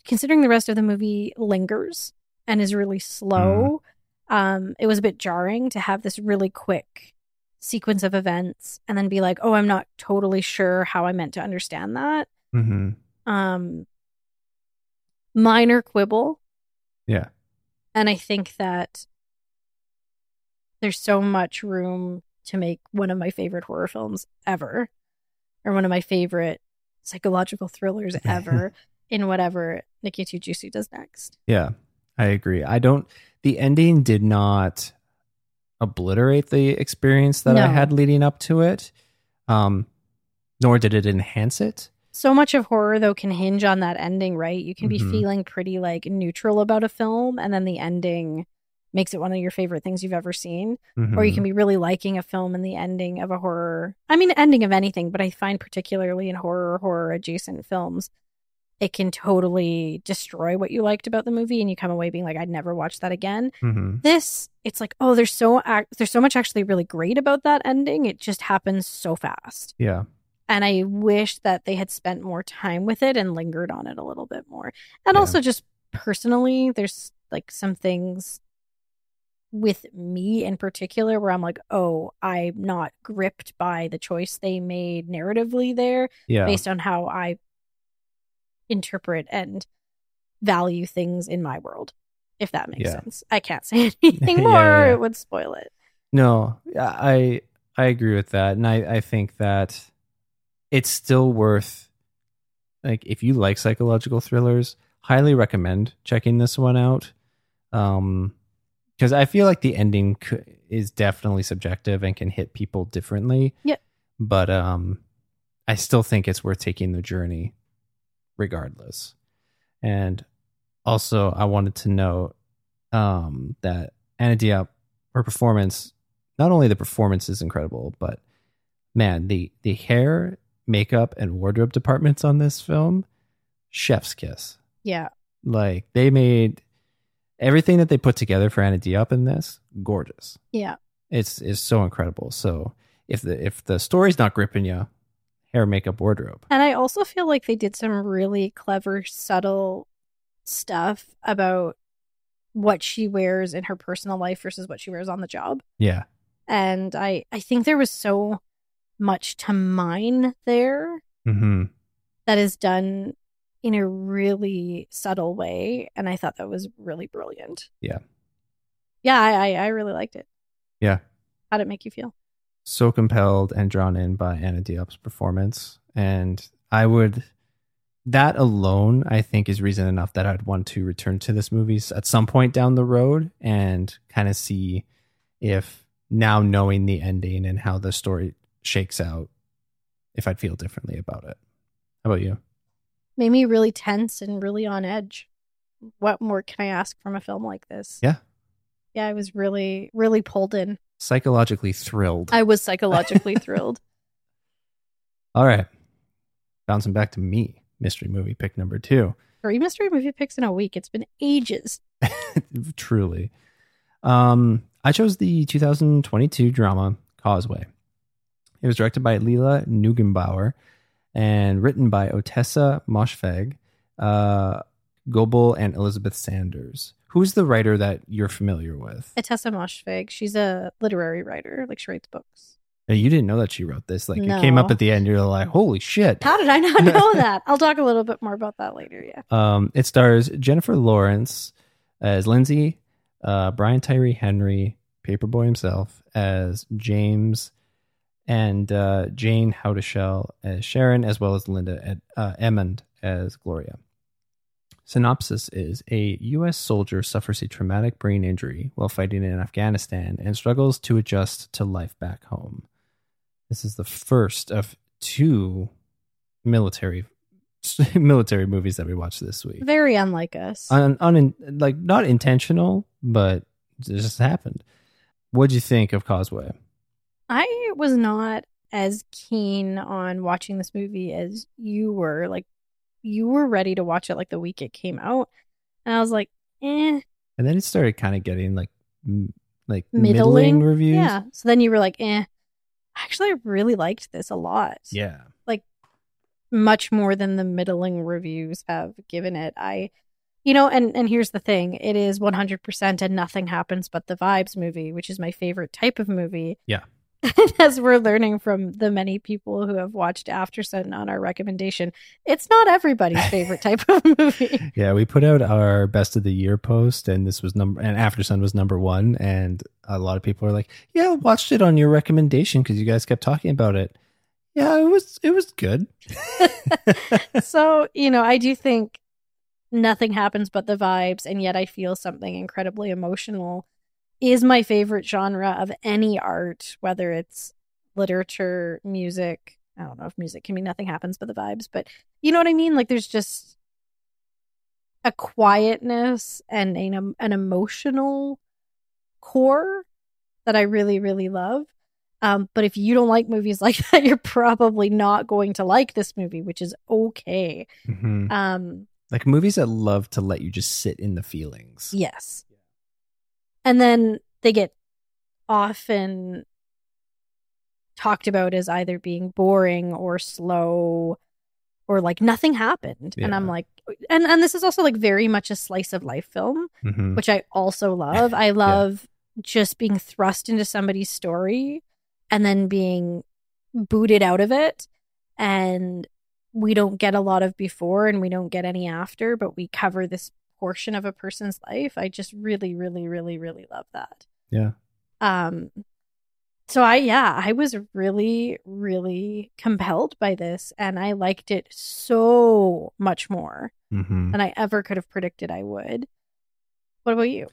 considering the rest of the movie lingers and is really slow, it was a bit jarring to have this really quick sequence of events and then be like, oh, I'm not totally sure how I meant to understand that. Mm-hmm. Minor quibble. Yeah. And I think that there's so much room to make one of my favorite horror films ever, or one of my favorite psychological thrillers ever in whatever Nikki Tujusi does next. Yeah, I agree. The ending did not obliterate the experience that I had leading up to it, nor did it enhance it. So much of horror, though, can hinge on that ending, right? You can be feeling pretty neutral about a film, and then the ending makes it one of your favorite things you've ever seen. Mm-hmm. Or you can be really liking a film and the ending of a horror. I mean, ending of anything, but I find particularly in horror adjacent films, it can totally destroy what you liked about the movie, and you come away being like, I'd never watch that again. Mm-hmm. This, it's like, oh, there's so much actually really great about that ending. It just happens so fast. Yeah. And I wish that they had spent more time with it and lingered on it a little bit more. And also just personally, there's some things with me in particular where I'm like, oh, I'm not gripped by the choice they made narratively there based on how I interpret and value things in my world, if that makes sense. I can't say anything more. Or it would spoil it. No, I agree with that. And I think that it's still worth, if you like psychological thrillers, highly recommend checking this one out. Because I feel like the ending is definitely subjective and can hit people differently. Yeah. But I still think it's worth taking the journey regardless. And also, I wanted to note that Anna Diop, her performance, not only the performance is incredible, but man, the hair, makeup, and wardrobe departments on this film, chef's kiss. Yeah. They made... everything that they put together for Anna Diop in this, gorgeous. Yeah. It's so incredible. So if the story's not gripping you, hair, makeup, wardrobe. And I also feel like they did some really clever, subtle stuff about what she wears in her personal life versus what she wears on the job. Yeah. And I think there was so much to mine there that is done in a really subtle way, and I thought that was really brilliant. Yeah. Yeah, I really liked it. Yeah. How'd it make you feel? So compelled and drawn in by Anna Diop's performance, and that alone, I think, is reason enough that I'd want to return to this movie at some point down the road and kind of see if, now knowing the ending and how the story shakes out, if I'd feel differently about it. How about you? Made me really tense and really on edge. What more can I ask from a film like this? Yeah. Yeah, I was really, really pulled in. Psychologically thrilled. I was psychologically thrilled. All right. Bouncing back to me. Mystery movie pick number 2. 3 mystery movie picks in a week. It's been ages. Truly. I chose the 2022 drama Causeway. It was directed by Leila Neugebauer and written by Ottessa Moshfegh, Goebel, and Elizabeth Sanders. Who's the writer that you're familiar with? Ottessa Moshfegh. She's a literary writer. She writes books. Now, you didn't know that she wrote this. No. It came up at the end. You're like, holy shit. How did I not know that? I'll talk a little bit more about that later, yeah. It stars Jennifer Lawrence as Lindsay, Brian Tyree Henry, Paperboy himself, as James, and Jane Howdeshell as Sharon, as well as Linda Emmond as Gloria. Synopsis is a U.S. soldier suffers a traumatic brain injury while fighting in Afghanistan and struggles to adjust to life back home. This is the first of two military movies that we watched this week. Very unlike us. Not intentional, but it just happened. What'd you think of Causeway? I was not as keen on watching this movie as you were. Like, you were ready to watch it like the week it came out, and I was like, eh. And then it started kind of getting like middling reviews. Yeah. So then you were like, eh. Actually, I really liked this a lot. Yeah. Like, much more than the middling reviews have given it. And here's the thing. It is 100% a nothing happens but the vibes movie, which is my favorite type of movie. Yeah. As we're learning from the many people who have watched Aftersun on our recommendation, it's not everybody's favorite type of movie. Yeah, we put out our best of the year post, and this was Aftersun was number one, and a lot of people are like, "Yeah, I watched it on your recommendation because you guys kept talking about it." Yeah, it was good. So, I do think nothing happens but the vibes, and yet I feel something incredibly emotional. Is my favorite genre of any art, whether it's literature, music. I don't know if music can be nothing happens but the vibes, but you know what I mean? Like, there's just a quietness and an emotional core that I really, really love. But if you don't like movies like that, you're probably not going to like this movie, which is okay. Mm-hmm. Like movies that love to let you just sit in the feelings. Yes. And then they get often talked about as either being boring or slow or like nothing happened. Yeah. And I'm like, and this is also like very much a slice of life film, mm-hmm. which I also love. I love just being thrust into somebody's story and then being booted out of it. And we don't get a lot of before and we don't get any after, but we cover this portion of a person's life. I just really, really, really, really love that. Yeah. So I was really, really compelled by this, and I liked it so much more mm-hmm. than I ever could have predicted I would. What about you?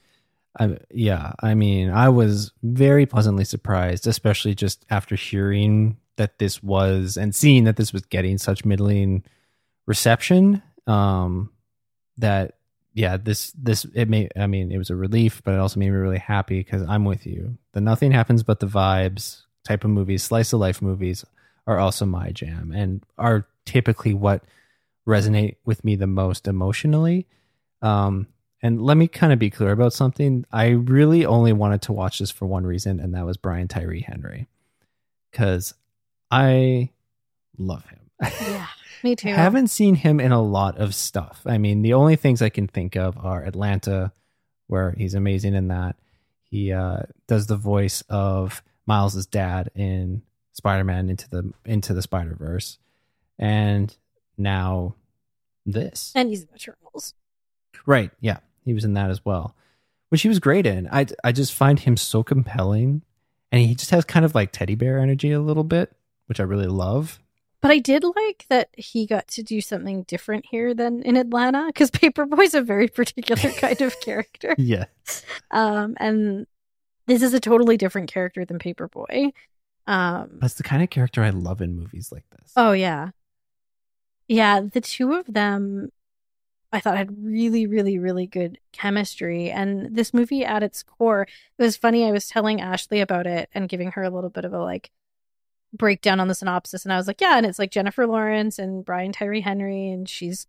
I was very pleasantly surprised, especially just after hearing that this was and seeing that this was getting such middling reception. It was a relief, but it also made me really happy because I'm with you. The nothing happens but the vibes type of movies, slice of life movies, are also my jam and are typically what resonate with me the most emotionally. And let me kind of be clear about something. I really only wanted to watch this for one reason, and that was Brian Tyree Henry, because I love him. Yeah. Me too. I haven't seen him in a lot of stuff. I mean, the only things I can think of are Atlanta, where he's amazing in that. He does the voice of Miles' dad in Spider-Man into the Spider-Verse. And now this. And he's in Eternals. Right, yeah. He was in that as well, which he was great in. I just find him so compelling. And he just has kind of like teddy bear energy a little bit, which I really love. But I did like that he got to do something different here than in Atlanta, because Paperboy's a very particular kind of character. Yeah. And this is a totally different character than Paperboy. That's the kind of character I love in movies like this. Oh, yeah. Yeah, the two of them, I thought, had really, really, really good chemistry. And this movie at its core, it was funny, I was telling Ashley about it and giving her a little bit of a breakdown on the synopsis, and I was like, yeah, and it's like Jennifer Lawrence and Brian Tyree Henry, and she's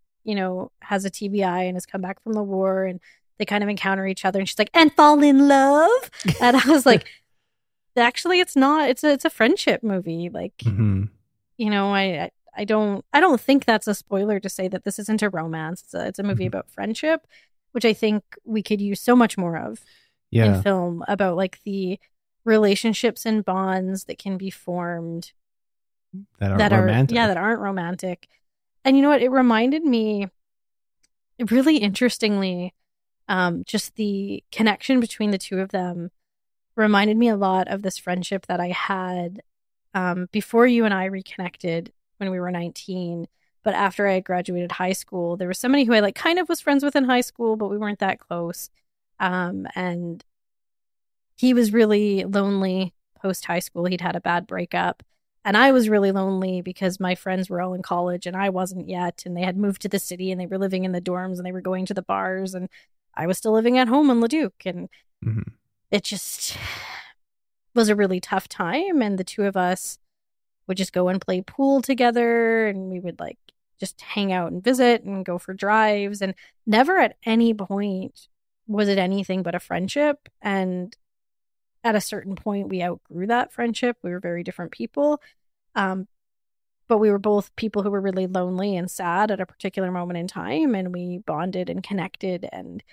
has a TBI and has come back from the war, and they kind of encounter each other, and she's like, and fall in love. And I was like, actually, it's not. It's a friendship movie. Like, mm-hmm. I don't think that's a spoiler to say that this isn't a romance. It's a movie mm-hmm. about friendship, which I think we could use so much more of in film, about like the relationships and bonds that can be formed that aren't romantic. And you know what? It reminded me really interestingly, just the connection between the two of them reminded me a lot of this friendship that I had before you and I reconnected when we were 19. But after I graduated high school, there was somebody who I like kind of was friends with in high school, but we weren't that close. And he was really lonely post high school. He'd had a bad breakup. And I was really lonely because my friends were all in college and I wasn't yet. And they had moved to the city and they were living in the dorms and they were going to the bars. And I was still living at home in Leduc. And it just was a really tough time. And the two of us would just go and play pool together. And we would like just hang out and visit and go for drives. And never at any point was it anything but a friendship. And at a certain point, we outgrew that friendship. We were very different people. But we were both people who were really lonely and sad at a particular moment in time. And we bonded and connected. And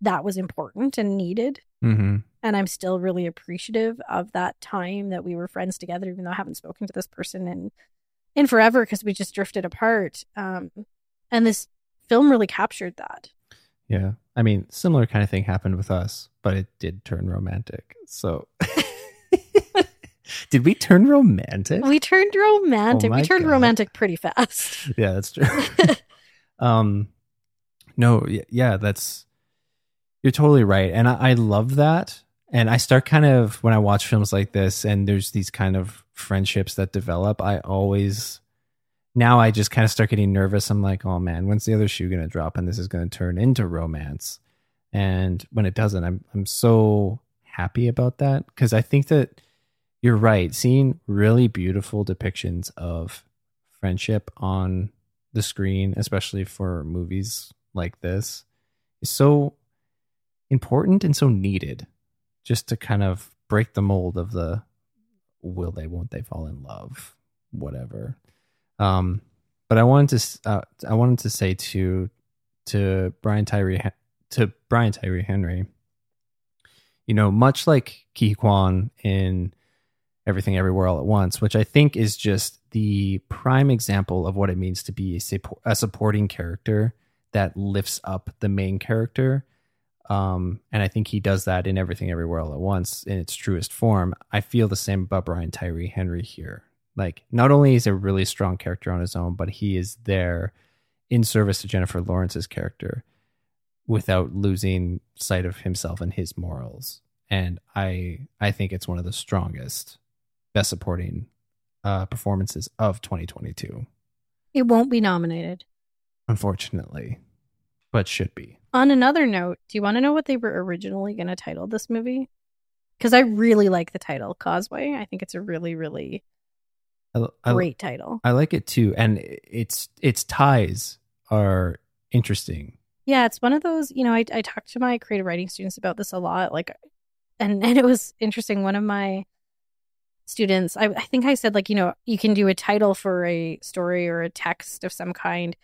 that was important and needed. And I'm still really appreciative of that time that we were friends together, even though I haven't spoken to this person in forever because we just drifted apart. And this film really captured that. Yeah. I mean, similar kind of thing happened with us, but it did turn romantic. So did we turn romantic? We turned romantic. Oh, we turned romantic pretty fast. Yeah, that's true. No, yeah, that's, you're totally right. And I love that. And I start kind of, when I watch films like this and there's these kind of friendships that develop, I always... Now I just kind of start getting nervous. I'm like, oh man, when's the other shoe going to drop? And this is going to turn into romance. And when it doesn't, I'm so happy about that. Because I think that you're right. Seeing really beautiful depictions of friendship on the screen, especially for movies like this, is so important and so needed, just to kind of break the mold of the will they, won't they fall in love, whatever. But I wanted to say to Brian Tyree Henry, you know, much like Ki Kwan in Everything Everywhere All at Once, which I think is just the prime example of what it means to be a supporting character that lifts up the main character. And I think he does that in Everything Everywhere All at Once in its truest form. I feel the same about Brian Tyree Henry here. Like, not only is a really strong character on his own, but he is there in service to Jennifer Lawrence's character without losing sight of himself and his morals. And I think it's one of the strongest, best supporting performances of 2022. It won't be nominated, unfortunately, but should be. On another note, do you want to know what they were originally going to title this movie? Because I really like the title, Causeway. I think it's a really, really... great title. I like it too, and its ties are interesting. Yeah, it's one of those, you know, I talked to my creative writing students about this a lot, like, and it was interesting. One of my students, I think I said, like, you know, you can do a title for a story or a text of some kind,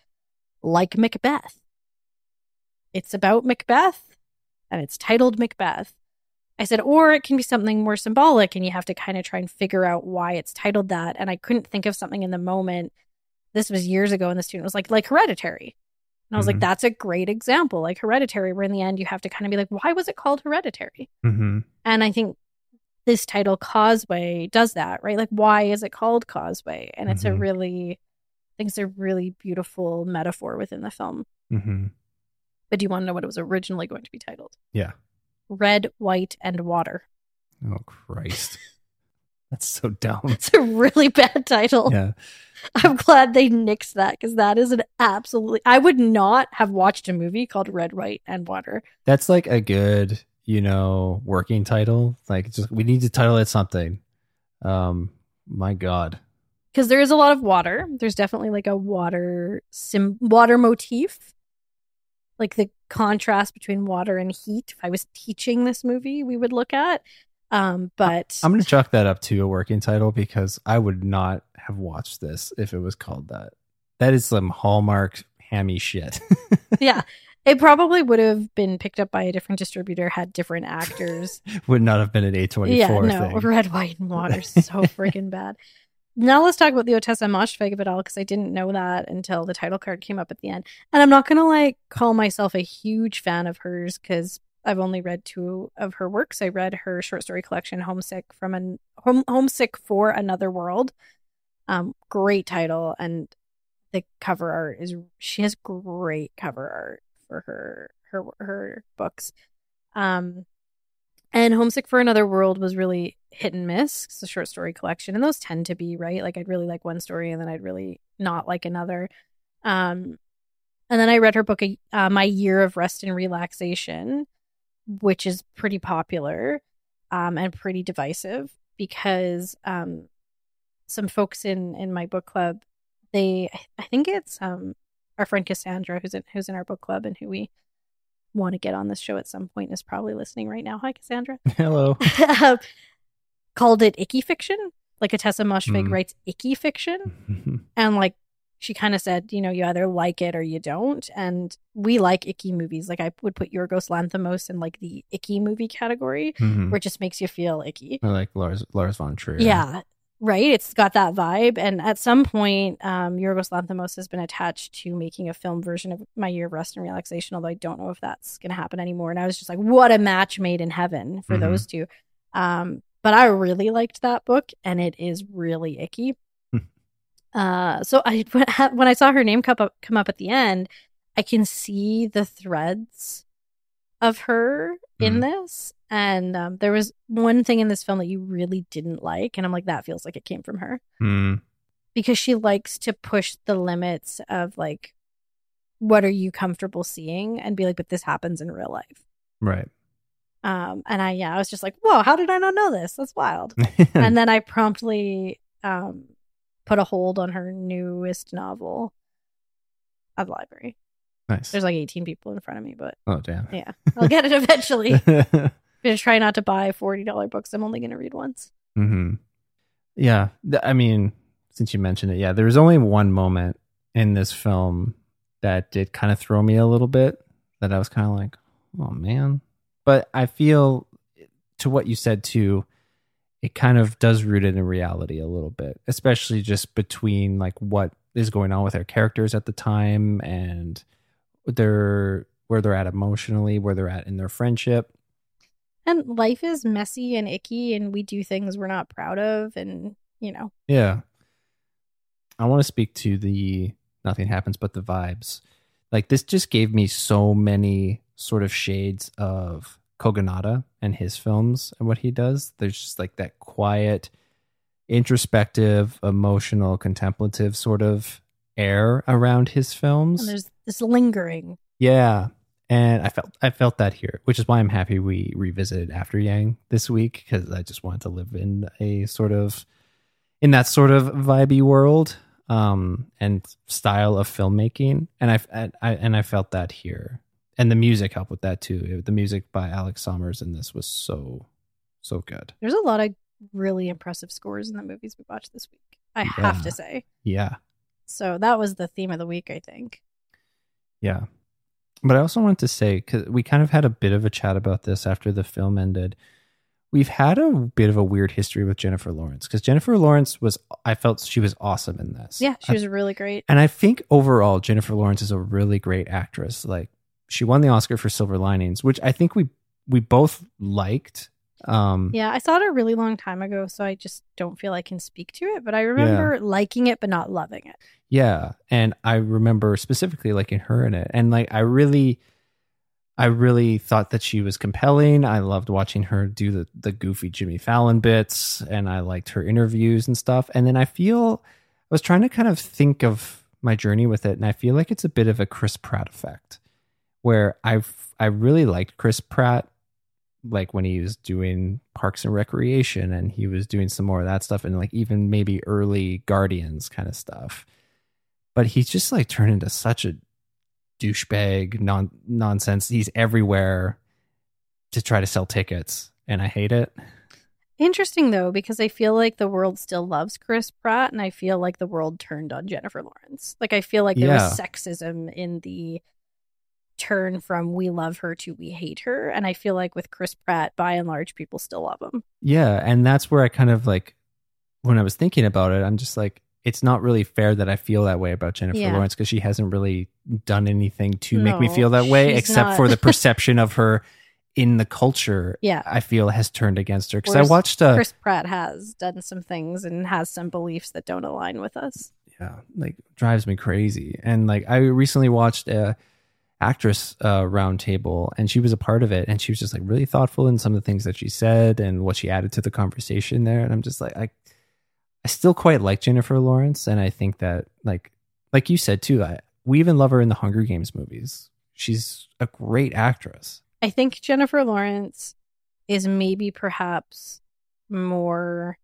like Macbeth. It's about Macbeth, and it's titled Macbeth. I said, or it can be something more symbolic and you have to kind of try and figure out why it's titled that. And I couldn't think of something in the moment. This was years ago and the student was like Hereditary. And I was like, that's a great example. Like Hereditary, where in the end you have to kind of be like, why was it called Hereditary? And I think this title Causeway does that, right? Like, why is it called Causeway? And it's a really beautiful metaphor within the film. But do you want to know what it was originally going to be titled? Yeah. Red, White, and Water. Oh, Christ. That's so dumb. It's a really bad title. Yeah. I'm glad they nixed that, because that is an absolutely... I would not have watched a movie called Red, White, and Water. That's like a good, you know, working title. Like, just, we need to title it something. My God. Because there is a lot of water. There's definitely like a water motif. Like the contrast between water and heat. If I was teaching this movie, we would look at. But I'm going to chalk that up to a working title, because I would not have watched this if it was called that. That is some Hallmark hammy shit. Yeah. It probably would have been picked up by a different distributor, had different actors. Would not have been an A24 thing. Red, White, and Water is so freaking bad. Now let's talk about the Ottessa Moshfegh of it all, because I didn't know that until the title card came up at the end. And I'm not going to like call myself a huge fan of hers, because I've only read two of her works. I read her short story collection, Homesick for Another World. Great title. And the cover art is, she has great cover art for her books. And Homesick for Another World was really hit and miss. It's a short story collection, and those tend to be, right? Like, I'd really like one story and then I'd really not like another. And then I read her book, My Year of Rest and Relaxation, which is pretty popular and pretty divisive because some folks in my book club, I think it's our friend Cassandra, who's in our book club and who we want to get on this show at some point, is probably listening right now. Hi, Cassandra. Hello. Called it icky fiction. Like, Ottessa Moshfegh writes icky fiction. And like, she kind of said, you know, you either like it or you don't. And we like icky movies. Like, I would put Yorgos Lanthimos in like the icky movie category, where it just makes you feel icky. I like Lars von Trier. Yeah. Right. It's got that vibe. And at some point, Yorgos Lanthimos has been attached to making a film version of My Year of Rest and Relaxation, although I don't know if that's going to happen anymore. And I was just like, what a match made in heaven for those two. But I really liked that book, and it is really icky. So when I saw her name come up at the end, I can see the threads of her in this. And there was one thing in this film that you really didn't like, and I'm like, that feels like it came from her, because she likes to push the limits of like, what are you comfortable seeing, and be like, but this happens in real life, right? And I was just like, whoa, how did I not know this? That's wild. And then I promptly put a hold on her newest novel at the library. Nice. There's like 18 people in front of me, but oh damn, yeah, I'll get it eventually. I'm gonna try not to buy $40 books. I'm only gonna read once. Yeah, I mean, since you mentioned it, yeah, there was only one moment in this film that did kind of throw me a little bit. That I was kind of like, oh man. But I feel, to what you said too, it kind of does root it in reality a little bit, especially just between like what is going on with our characters at the time and where they're at emotionally, where they're at in their friendship. And life is messy and icky, and we do things we're not proud of, and you know. Yeah. I want to speak to the Nothing Happens But the vibes. Like, this just gave me so many sort of shades of Koganada and his films and what he does. There's just like that quiet, introspective, emotional, contemplative sort of air around his films. And there's this lingering. Yeah. And I felt that here, which is why I'm happy we revisited After Yang this week, because I just wanted to live in that sort of vibey world and style of filmmaking. And I felt that here. And the music helped with that too. The music by Alex Sommers in this was so, so good. There's a lot of really impressive scores in the movies we watched this week, I have to say. Yeah. So that was the theme of the week, I think. Yeah. But I also wanted to say, because we kind of had a bit of a chat about this after the film ended, we've had a bit of a weird history with Jennifer Lawrence, because Jennifer Lawrence was, I felt she was awesome in this. Yeah, she was really great. And I think overall, Jennifer Lawrence is a really great actress. Like, she won the Oscar for Silver Linings, which I think we both liked. Yeah, I saw it a really long time ago, so I just don't feel I can speak to it. But I remember liking it, but not loving it. Yeah, and I remember specifically liking her in it, and like I really thought that she was compelling. I loved watching her do the goofy Jimmy Fallon bits, and I liked her interviews and stuff. And then I was trying to kind of think of my journey with it, and I feel like it's a bit of a Chris Pratt effect, where I really liked Chris Pratt. Like when he was doing Parks and Recreation, and he was doing some more of that stuff, and like even maybe early Guardians kind of stuff, but he's just like turned into such a douchebag, nonsense. He's everywhere to try to sell tickets, and I hate it. Interesting though, because I feel like the world still loves Chris Pratt, and I feel like the world turned on Jennifer Lawrence. Like I feel like there was sexism in the turn from we love her to we hate her, and I feel like with Chris Pratt, by and large, people still love him. Yeah, and that's where I kind of like, when I was thinking about it, I'm just like, it's not really fair that I feel that way about Jennifer Lawrence, because she hasn't really done anything to make me feel that way, except for the perception of her in the culture. Yeah, I feel has turned against her, because I watched Chris Pratt has done some things and has some beliefs that don't align with us. like drives me crazy. And like I recently watched a actress roundtable, and she was a part of it, and she was just like really thoughtful in some of the things that she said and what she added to the conversation there. And I'm just like, I still quite like Jennifer Lawrence, and I think that like you said too, we even love her in the Hunger Games movies. She's a great actress. I think Jennifer Lawrence is maybe perhaps more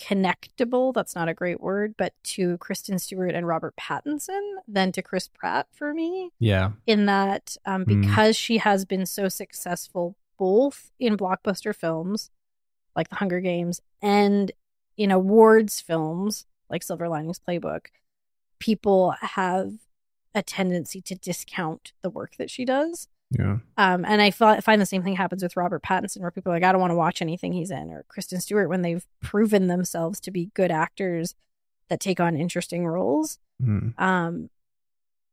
connectable, that's not a great word, but to Kristen Stewart and Robert Pattinson than to Chris Pratt for me. Yeah. In that, because she has been so successful both in blockbuster films like The Hunger Games and in awards films like Silver Linings Playbook, people have a tendency to discount the work that she does. Yeah. And I find the same thing happens with Robert Pattinson, where people are like, I don't want to watch anything he's in, or Kristen Stewart, when they've proven themselves to be good actors that take on interesting roles. Mm.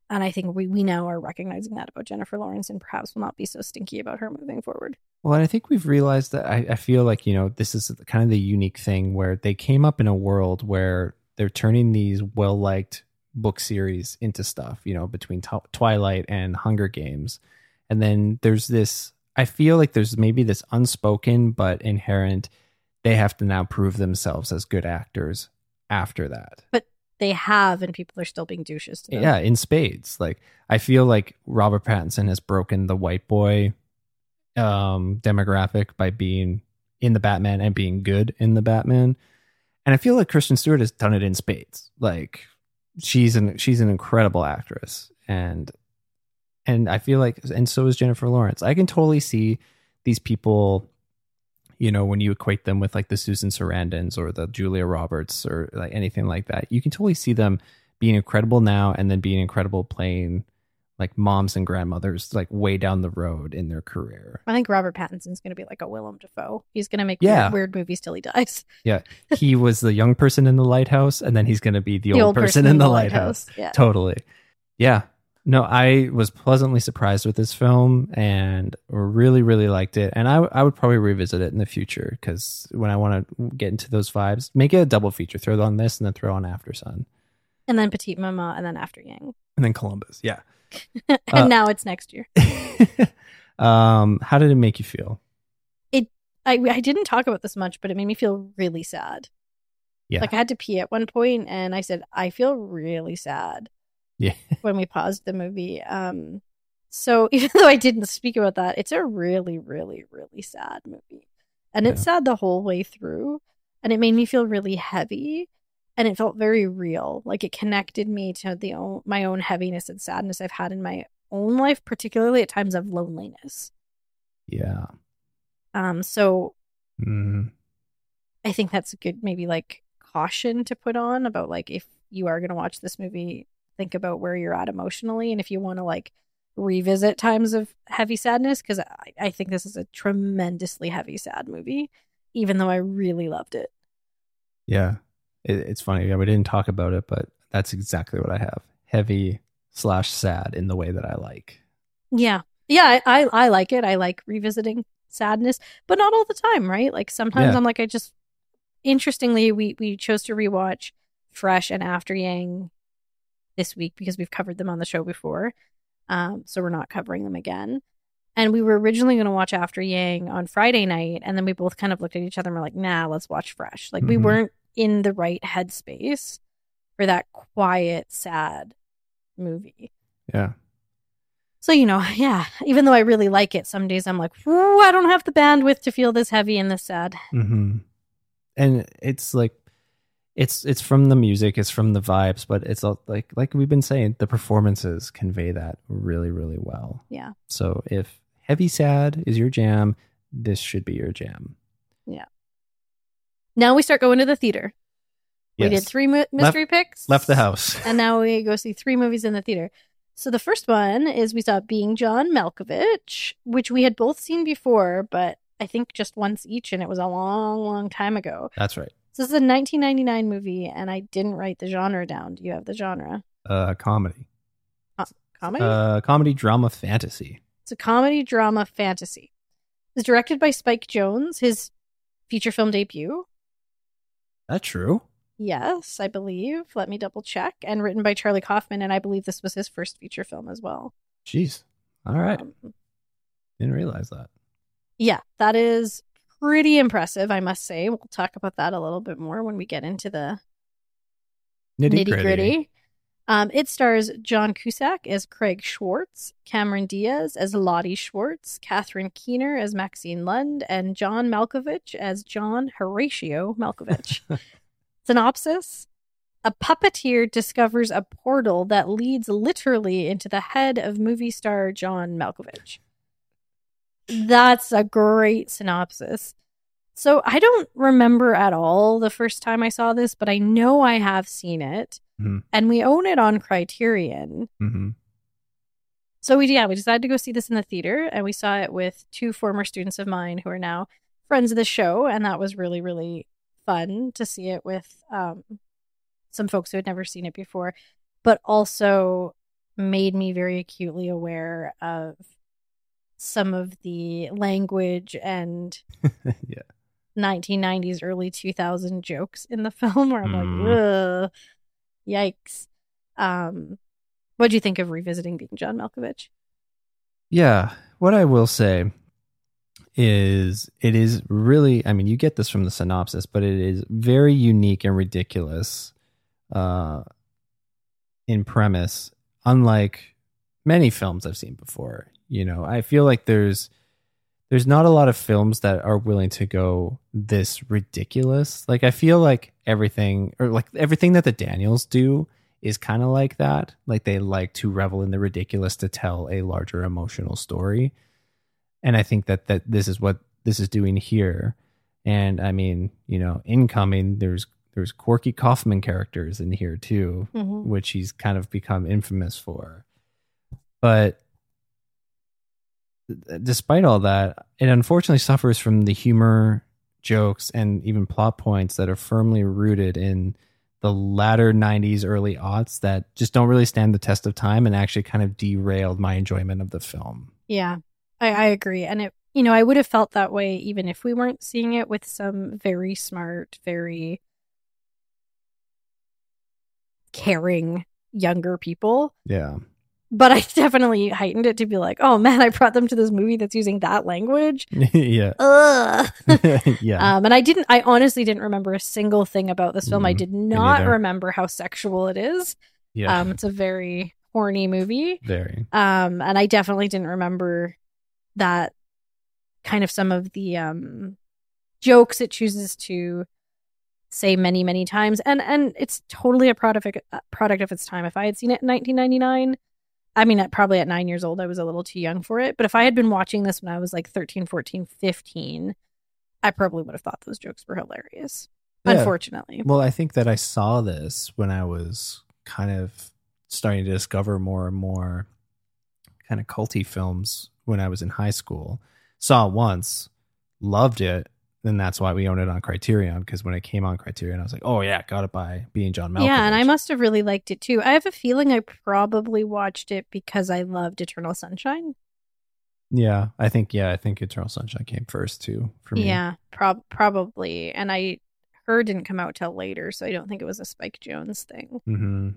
And I think we now are recognizing that about Jennifer Lawrence, and perhaps will not be so stinky about her moving forward. Well, and I think we've realized that I feel like, you know, this is kind of the unique thing where they came up in a world where they're turning these well-liked book series into stuff, you know, between Twilight and Hunger Games. And then there's this, I feel like there's maybe this unspoken but inherent, they have to now prove themselves as good actors after that. But they have, and people are still being douches to them. Yeah, in spades. Like, I feel like Robert Pattinson has broken the white boy demographic by being in the Batman and being good in the Batman. And I feel like Kristen Stewart has done it in spades. Like, she's an incredible actress. And I feel like, and so is Jennifer Lawrence. I can totally see these people, you know, when you equate them with like the Susan Sarandons or the Julia Roberts or like anything like that, you can totally see them being incredible now and then being incredible playing like moms and grandmothers like way down the road in their career. I think Robert Pattinson's going to be like a Willem Dafoe. He's going to make weird movies till he dies. Yeah. He was the young person in The Lighthouse, and then he's going to be the old person in The Lighthouse. Yeah. Totally. Yeah. No, I was pleasantly surprised with this film and really, really liked it. And I would probably revisit it in the future, because when I want to get into those vibes, make it a double feature. Throw it on this and then throw on Aftersun. And then Petite Maman and then After Yang. And then Columbus, yeah. And now it's next year. How did it make you feel? I didn't talk about this much, but it made me feel really sad. Yeah. Like I had to pee at one point and I said, I feel really sad. Yeah. When we paused the movie. So even though I didn't speak about that, it's a really, really, really sad movie. And it's sad the whole way through. And it made me feel really heavy. And it felt very real. Like it connected me to my own heaviness and sadness I've had in my own life, particularly at times of loneliness. Yeah. I think that's a good maybe like caution to put on about like if you are going to watch this movie, think about where you're at emotionally, and if you want to like revisit times of heavy sadness, because I think this is a tremendously heavy sad movie, even though I really loved it. Yeah, it's funny. Yeah, we didn't talk about it, but that's exactly what I have. Heavy / sad in the way that I like. Yeah, I like it. I like revisiting sadness, but not all the time, right? Like sometimes I'm like, I just, interestingly, we chose to rewatch Fresh and After Yang this week because we've covered them on the show before. So we're not covering them again. And we were originally going to watch After Yang on Friday night. And then we both kind of looked at each other and were like, nah, let's watch Fresh. Like we weren't in the right headspace for that quiet, sad movie. Yeah. So, you know, even though I really like it, some days I'm like, I don't have the bandwidth to feel this heavy and this sad. Mm-hmm. And it's like, It's from the music, it's from the vibes, but it's all, like we've been saying, the performances convey that really, really well. Yeah. So if heavy sad is your jam, this should be your jam. Yeah. Now we start going to the theater. Yes. We did three mystery picks. Left the house. And now we go see three movies in the theater. So the first one is we saw Being John Malkovich, which we had both seen before, but I think just once each, and it was a long, long time ago. That's right. So this is a 1999 movie, and I didn't write the genre down. Do you have the genre? Comedy. Comedy? Comedy, drama, fantasy. It's a comedy, drama, fantasy. It's directed by Spike Jonze, his feature film debut. That's true. Yes, I believe. Let me double check. And written by Charlie Kaufman, and I believe this was his first feature film as well. Jeez. All right. Didn't realize that. Yeah, that is pretty impressive, I must say. We'll talk about that a little bit more when we get into the nitty-gritty. It stars John Cusack as Craig Schwartz, Cameron Diaz as Lottie Schwartz, Catherine Keener as Maxine Lund, and John Malkovich as John Horatio Malkovich. Synopsis: a puppeteer discovers a portal that leads literally into the head of movie star John Malkovich. That's a great synopsis. So I don't remember at all the first time I saw this, but I know I have seen it. Mm-hmm. And we own it on Criterion. Mm-hmm. So we decided to go see this in the theater, and we saw it with two former students of mine who are now friends of the show. And that was really, really fun to see it with some folks who had never seen it before, but also made me very acutely aware of some of the language and 1990s, early 2000 jokes in the film where I'm like, ugh. Yikes. What do you think of revisiting Being John Malkovich? Yeah, what I will say is it is really, I mean, you get this from the synopsis, but it is very unique and ridiculous in premise, unlike many films I've seen before. You know, I feel like there's not a lot of films that are willing to go this ridiculous. Like, I feel like everything that the Daniels do is kind of like that. Like, they like to revel in the ridiculous to tell a larger emotional story. And I think that this is what this is doing here. And I mean, you know, Incoming, there's quirky Kaufman characters in here too, mm-hmm. which he's kind of become infamous for. But despite all that, it unfortunately suffers from the humor, jokes, and even plot points that are firmly rooted in the latter 90s, early aughts that just don't really stand the test of time and actually kind of derailed my enjoyment of the film. Yeah, I agree. And, it, you know, I would have felt that way even if we weren't seeing it with some very smart, very caring younger people. Yeah. But I definitely heightened it to be like, oh man, I brought them to this movie that's using that language. Yeah. Ugh. Yeah. And I honestly didn't remember a single thing about this film. I did not remember how sexual it is. Yeah. It's a very horny movie. Very. And I definitely didn't remember that kind of some of the jokes it chooses to say many, many times. And it's totally a product of its time. If I had seen it in 1999, I mean, probably at 9 years old, I was a little too young for it. But if I had been watching this when I was like 13, 14, 15, I probably would have thought those jokes were hilarious, unfortunately. Well, I think that I saw this when I was kind of starting to discover more and more kind of culty films when I was in high school. Saw it once, loved it, and that's why we own it on Criterion, because when it came on Criterion, I was like, oh yeah, got it by Being John Malkovich. Yeah, and I must have really liked it too. I have a feeling I probably watched it because I loved Eternal Sunshine. Yeah, I think Eternal Sunshine came first too for me. Yeah, probably. And Her didn't come out till later, so I don't think it was a Spike Jonze thing. Mm-hmm.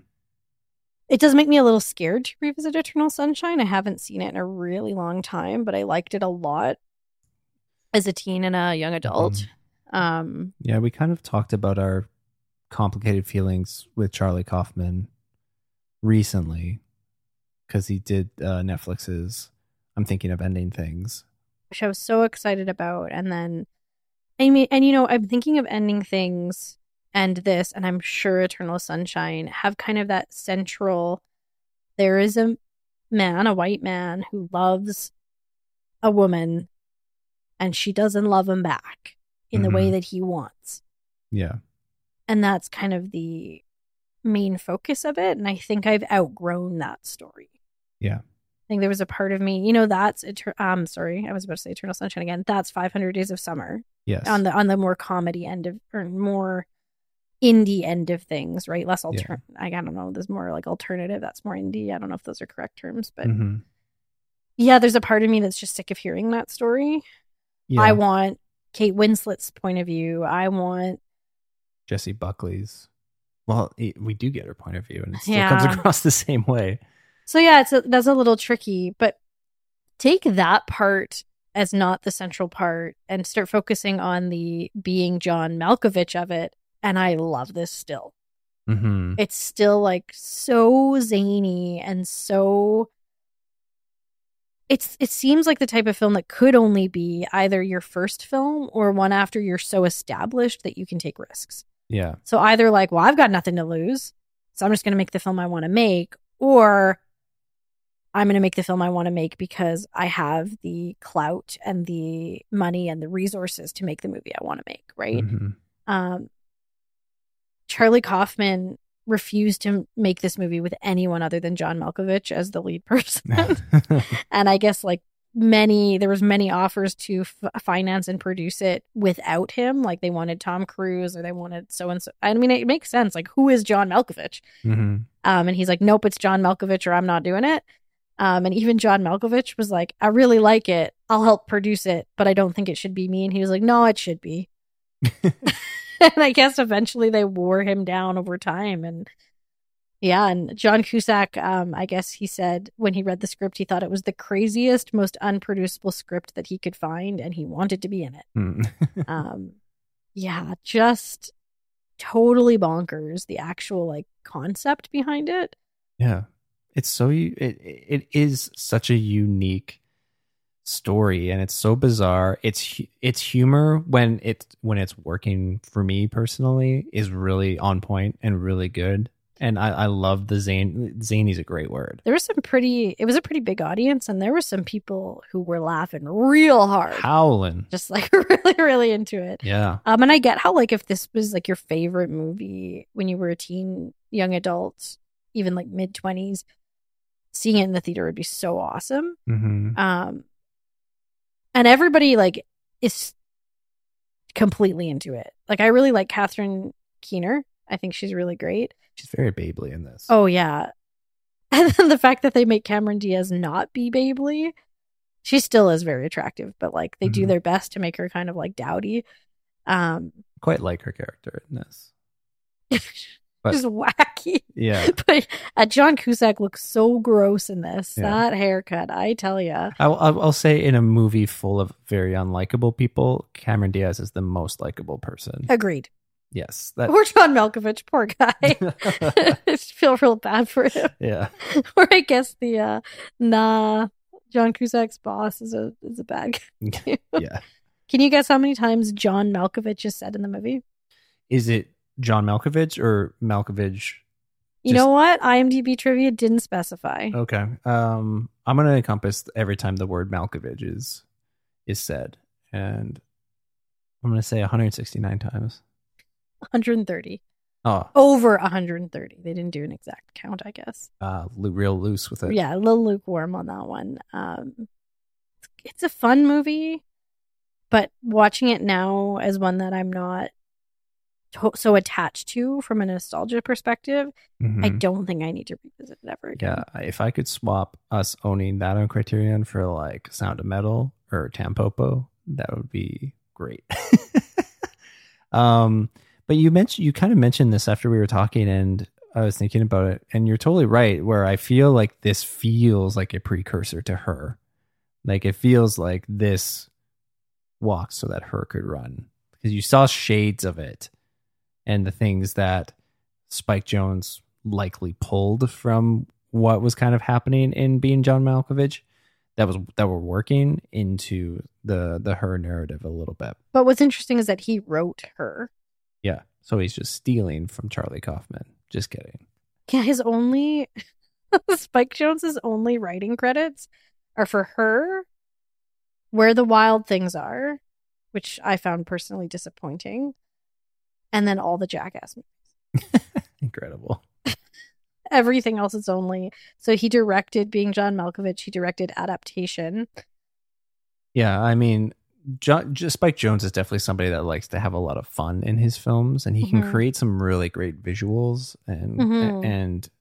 It does make me a little scared to revisit Eternal Sunshine. I haven't seen it in a really long time, but I liked it a lot as a teen and a young adult. Yeah, we kind of talked about our complicated feelings with Charlie Kaufman recently because he did Netflix's I'm Thinking of Ending Things, which I was so excited about. And then, I mean, and you know, I'm Thinking of Ending Things and this, and I'm sure Eternal Sunshine have kind of that central, there is a white man who loves a woman and she doesn't love him back in the way that he wants. Yeah. And that's kind of the main focus of it. And I think I've outgrown that story. Yeah. I think there was a part of me, you know, that's, sorry, I was about to say Eternal Sunshine again. That's 500 Days of Summer. Yes. On the more comedy end of, or more indie end of things, right? Less alternative. Yeah. I don't know. There's more like alternative. That's more indie. I don't know if those are correct terms, but yeah, there's a part of me that's just sick of hearing that story. Yeah. I want Kate Winslet's point of view. I want Jesse Buckley's. Well, we do get her point of view, and it still comes across the same way. So yeah, that's a little tricky, but take that part as not the central part and start focusing on the being John Malkovich of it. And I love this still. Mm-hmm. It's still like so zany and so... It seems like the type of film that could only be either your first film or one after you're so established that you can take risks. Yeah. So either like, well, I've got nothing to lose, so I'm just going to make the film I want to make, or I'm going to make the film I want to make because I have the clout and the money and the resources to make the movie I want to make, right? Mm-hmm. Charlie Kaufman refused to make this movie with anyone other than John Malkovich as the lead person. And I guess like there was many offers to finance and produce it without him. Like they wanted Tom Cruise or they wanted so-and-so. I mean, it makes sense. Like, who is John Malkovich? Mm-hmm. And he's like, nope, it's John Malkovich or I'm not doing it. And even John Malkovich was like, I really like it. I'll help produce it, but I don't think it should be me. And he was like, no, it should be. And I guess eventually they wore him down over time. And yeah, and John Cusack, I guess he said when he read the script, he thought it was the craziest, most unproducible script that he could find, and he wanted to be in it. Yeah, just totally bonkers, the actual like concept behind it. Yeah, it's so it is such a unique story, and it's so bizarre. It's humor when it's working for me personally is really on point and really good, and I love the zany's a great word. It was a pretty big audience, and there were some people who were laughing real hard, howling, just like really really into it. Yeah. And I get how like if this was like your favorite movie when you were a teen, young adult, even like mid-20s, seeing it in the theater would be so awesome. Mm-hmm. And everybody like is completely into it. Like I really like Katherine Keener. I think she's really great. She's very Babley in this. Oh yeah. And then the fact that they make Cameron Diaz not be Babley, she still is very attractive, but like they do their best to make her kind of like dowdy. I quite like her character in this. But, just wacky. Yeah. But John Cusack looks so gross in this. Yeah. That haircut, I tell ya. I'll say in a movie full of very unlikable people, Cameron Diaz is the most likable person. Agreed. Yes. Or John Malkovich, poor guy. I feel real bad for him. Yeah. Or I guess the John Cusack's boss is a bad guy. Yeah. Can you guess how many times John Malkovich is said in the movie? Is it John Malkovich or Malkovich? You know what? IMDb trivia didn't specify. Okay. I'm going to encompass every time the word Malkovich is said. And I'm going to say 169 times. 130. Oh. Over 130. They didn't do an exact count, I guess. Real loose with it. Yeah, a little lukewarm on that one. It's a fun movie, but watching it now as one that I'm not so attached to from a nostalgia perspective, mm-hmm. I don't think I need to revisit it ever again. Yeah, if I could swap us owning that on Criterion for like Sound of Metal or Tampopo, that would be great. But you kind of mentioned this after we were talking, and I was thinking about it, and you're totally right, where I feel like this feels like a precursor to Her. Like it feels like this walked so that Her could run, because you saw shades of it. And the things that Spike Jonze likely pulled from what was kind of happening in Being John Malkovich that were working into the Her narrative a little bit. But what's interesting is that he wrote Her. Yeah. So he's just stealing from Charlie Kaufman. Just kidding. Yeah, Spike Jonze's only writing credits are for Her, Where the Wild Things Are, which I found personally disappointing. And then all the Jackass movies. Incredible. Everything else is only... So he directed Being John Malkovich. He directed Adaptation. Yeah, I mean, Spike Jonze is definitely somebody that likes to have a lot of fun in his films. And he can create some really great visuals and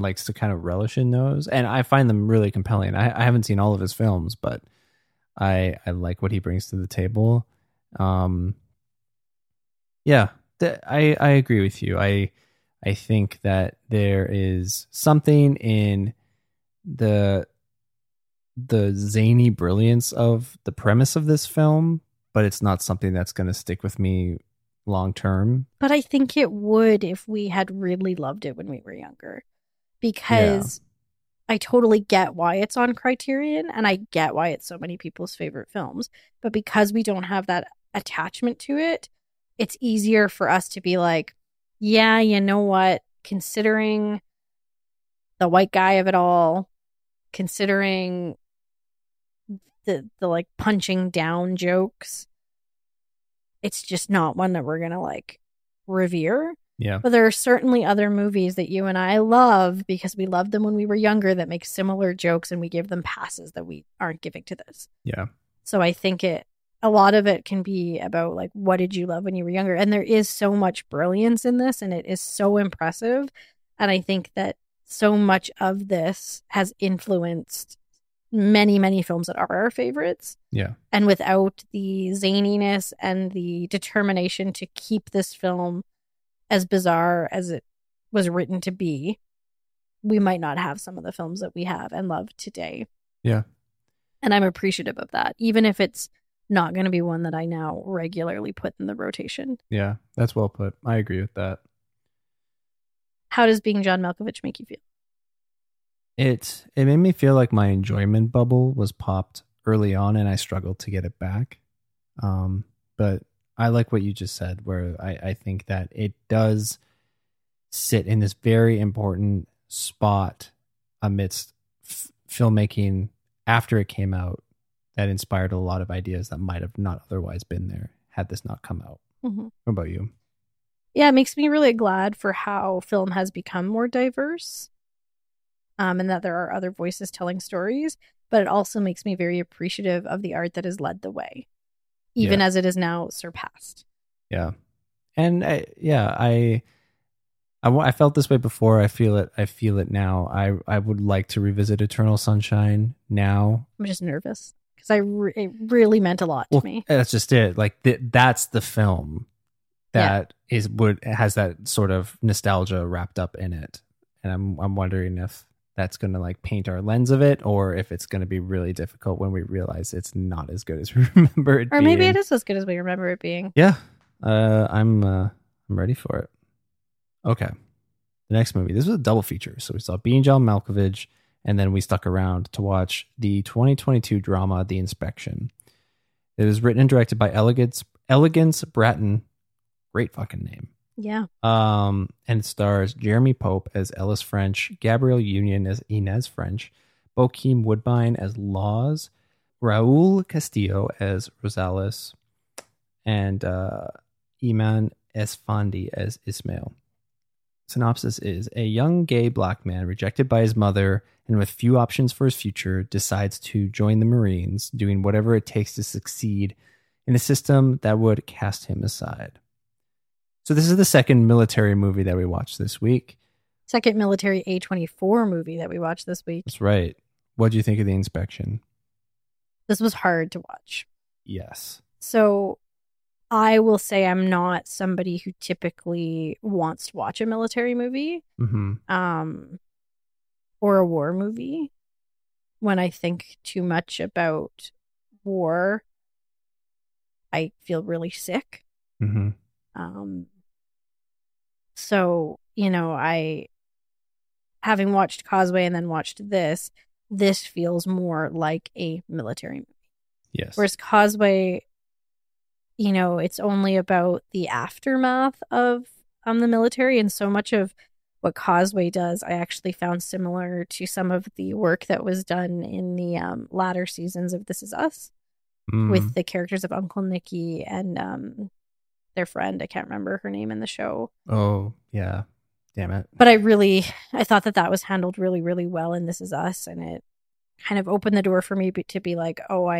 likes to kind of relish in those. And I find them really compelling. I haven't seen all of his films, but I like what he brings to the table. Yeah, I agree with you. I think that there is something in the zany brilliance of the premise of this film, but it's not something that's going to stick with me long term. But I think it would if we had really loved it when we were younger, because I totally get why it's on Criterion and I get why it's so many people's favorite films. But because we don't have that attachment to it, it's easier for us to be like, yeah, you know what? Considering the white guy of it all, considering the like punching down jokes, it's just not one that we're going to like revere. Yeah. But there are certainly other movies that you and I love because we loved them when we were younger that make similar jokes and we give them passes that we aren't giving to this. Yeah. So I think a lot of it can be about like, what did you love when you were younger? And there is so much brilliance in this and it is so impressive. And I think that so much of this has influenced many, many films that are our favorites. Yeah. And without the zaniness and the determination to keep this film as bizarre as it was written to be, we might not have some of the films that we have and love today. Yeah. And I'm appreciative of that, even if it's not going to be one that I now regularly put in the rotation. Yeah, that's well put. I agree with that. How does Being John Malkovich make you feel? It made me feel like my enjoyment bubble was popped early on and I struggled to get it back. But I like what you just said, where I think that it does sit in this very important spot amidst filmmaking after it came out that inspired a lot of ideas that might have not otherwise been there had this not come out. Mm-hmm. What about you? Yeah, it makes me really glad for how film has become more diverse, and that there are other voices telling stories, but it also makes me very appreciative of the art that has led the way, even as it is now surpassed. Yeah. And I felt this way before. I feel it now. I would like to revisit Eternal Sunshine now. I'm just nervous because it really meant a lot to me. That's just it. Like that's the film that has that sort of nostalgia wrapped up in it. And I'm wondering if that's going to like paint our lens of it, or if it's going to be really difficult when we realize it's not as good as we remember it being. Or maybe it is as good as we remember it being. Yeah. I'm ready for it. Okay. The next movie. This was a double feature. So we saw Being John Malkovich, and then we stuck around to watch the 2022 drama, The Inspection. It is written and directed by Elegance Bratton. Great fucking name. Yeah. And it stars Jeremy Pope as Ellis French, Gabrielle Union as Inez French, Bokeem Woodbine as Laws, Raul Castillo as Rosales, and Iman Esfandi as Ismail. Synopsis is: a young gay black man rejected by his mother and with few options for his future decides to join the Marines, doing whatever it takes to succeed in a system that would cast him aside. So this is the second military movie that we watched this week. Second military A24 movie that we watched this week. That's right. What do you think of The Inspection? This was hard to watch. Yes. So I will say I'm not somebody who typically wants to watch a military movie, or a war movie. When I think too much about war, I feel really sick. Mm-hmm. So, you know, I, having watched Causeway and then watched this feels more like a military movie. Yes. Whereas Causeway, you know, it's only about the aftermath of the military, and so much of what Causeway does I actually found similar to some of the work that was done in the latter seasons of This Is Us with the characters of Uncle Nicky and their friend. I can't remember her name in the show. Oh, yeah. Damn it. But I thought that was handled really, really well in This Is Us, and it kind of opened the door for me to be like, oh,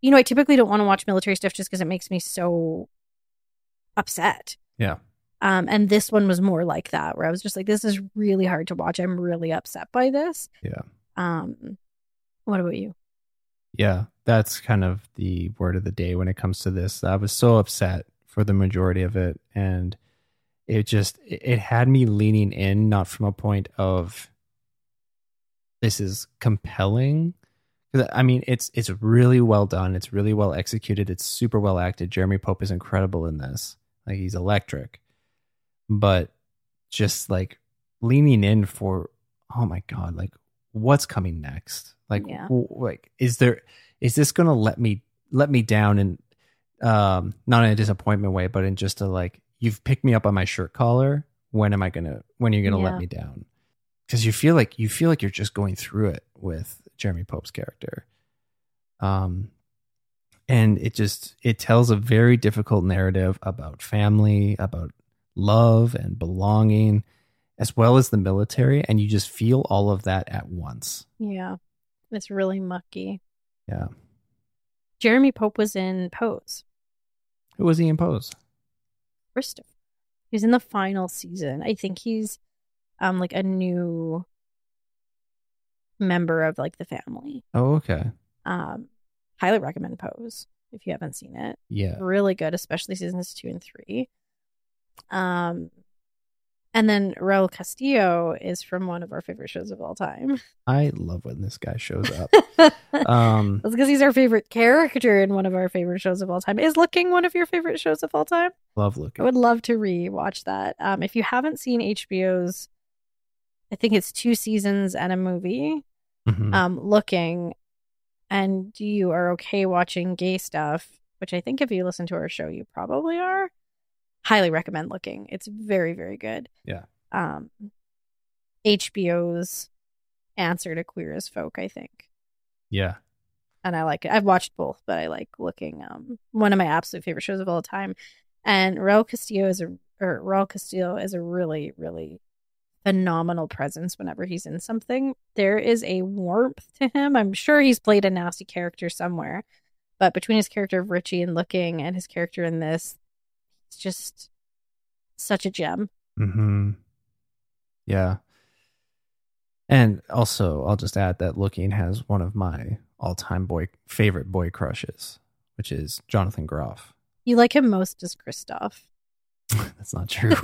you know, I typically don't want to watch military stuff just because it makes me so upset. Yeah. And this one was more like that, where I was just like, this is really hard to watch. I'm really upset by this. Yeah. What about you? Yeah, that's kind of the word of the day when it comes to this. I was so upset for the majority of it. And it just, it had me leaning in, not from a point of this is compelling. I mean, it's really well done. It's really well executed. It's super well acted. Jeremy Pope is incredible in this. Like, he's electric. But just like leaning in for, oh my God, like what's coming next? Like, yeah. Like, is this going to let me down in, not in a disappointment way, but in just a, like, you've picked me up on my shirt collar. When are you going to let me down? Cause you feel like you're just going through it with Jeremy Pope's character. And it tells a very difficult narrative about family, about love and belonging, as well as the military. And you just feel all of that at once. Yeah. It's really mucky. Yeah. Jeremy Pope was in Pose. Who was he in Pose? Christopher. He's in the final season. I think he's like a new member of like the family. Oh, okay. Highly recommend Pose if you haven't seen it. Yeah. Really good, especially seasons 2 and 3. And then Raul Castillo is from one of our favorite shows of all time. I love when this guy shows up. That's because he's our favorite character in one of our favorite shows of all time. Is Looking one of your favorite shows of all time? Love Looking. I would love to rewatch that. If you haven't seen HBO's, I think it's 2 seasons and a movie, mm-hmm. Looking, and you are okay watching gay stuff, which I think if you listen to our show, you probably are. Highly recommend Looking. It's very, very good. Yeah. HBO's answer to Queer as Folk, I think. Yeah. And I like it. I've watched both, but I like Looking. One of my absolute favorite shows of all time. And Raul Castillo is a really, really phenomenal presence whenever he's in something. There is a warmth to him. I'm sure he's played a nasty character somewhere, but between his character of Richie and Looking and his character in this, just such a gem. Mm-hmm. Yeah. And also, I'll just add that Looking has one of my all-time favorite boy crushes, which is Jonathan Groff. You like him most as Kristoff. That's not true.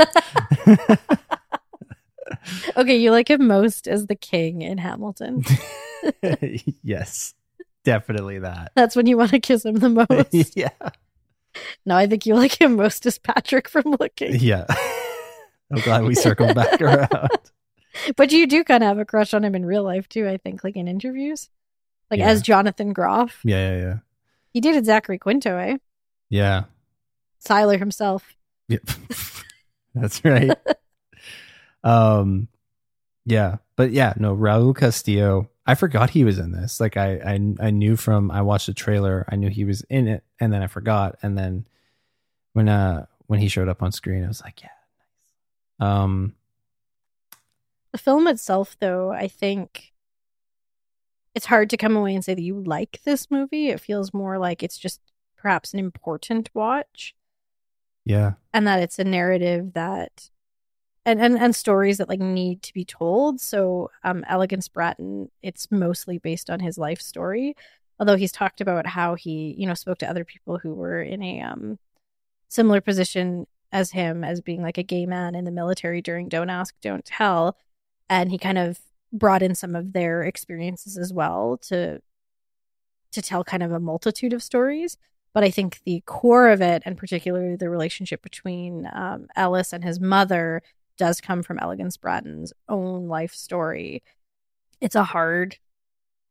Okay, you like him most as the king in Hamilton. Yes, definitely that. That's when you want to kiss him the most. Yeah. No, I think you like him most as Patrick from Looking. Yeah. I'm glad we circled back around. But you do kind of have a crush on him in real life, too, I think, like in interviews. Like, yeah. As Jonathan Groff. Yeah. He dated Zachary Quinto, eh? Yeah. Siler himself. Yep. That's right. Yeah. But yeah, no, Raul Castillo. I forgot he was in this. Like I knew from, I watched the trailer, I knew he was in it, and then I forgot. And then when he showed up on screen, I was like, yeah, nice. The film itself, though, I think it's hard to come away and say that you like this movie. It feels more like it's just perhaps an important watch. Yeah. And that it's a narrative that And stories that like need to be told. So Elegance Bratton, it's mostly based on his life story, although he's talked about how he, you know, spoke to other people who were in a similar position as him, as being like a gay man in the military during Don't Ask, Don't Tell. And he kind of brought in some of their experiences as well to tell kind of a multitude of stories. But I think the core of it, and particularly the relationship between Ellis and his mother, does come from Elegance Bratton's own life story. It's a hard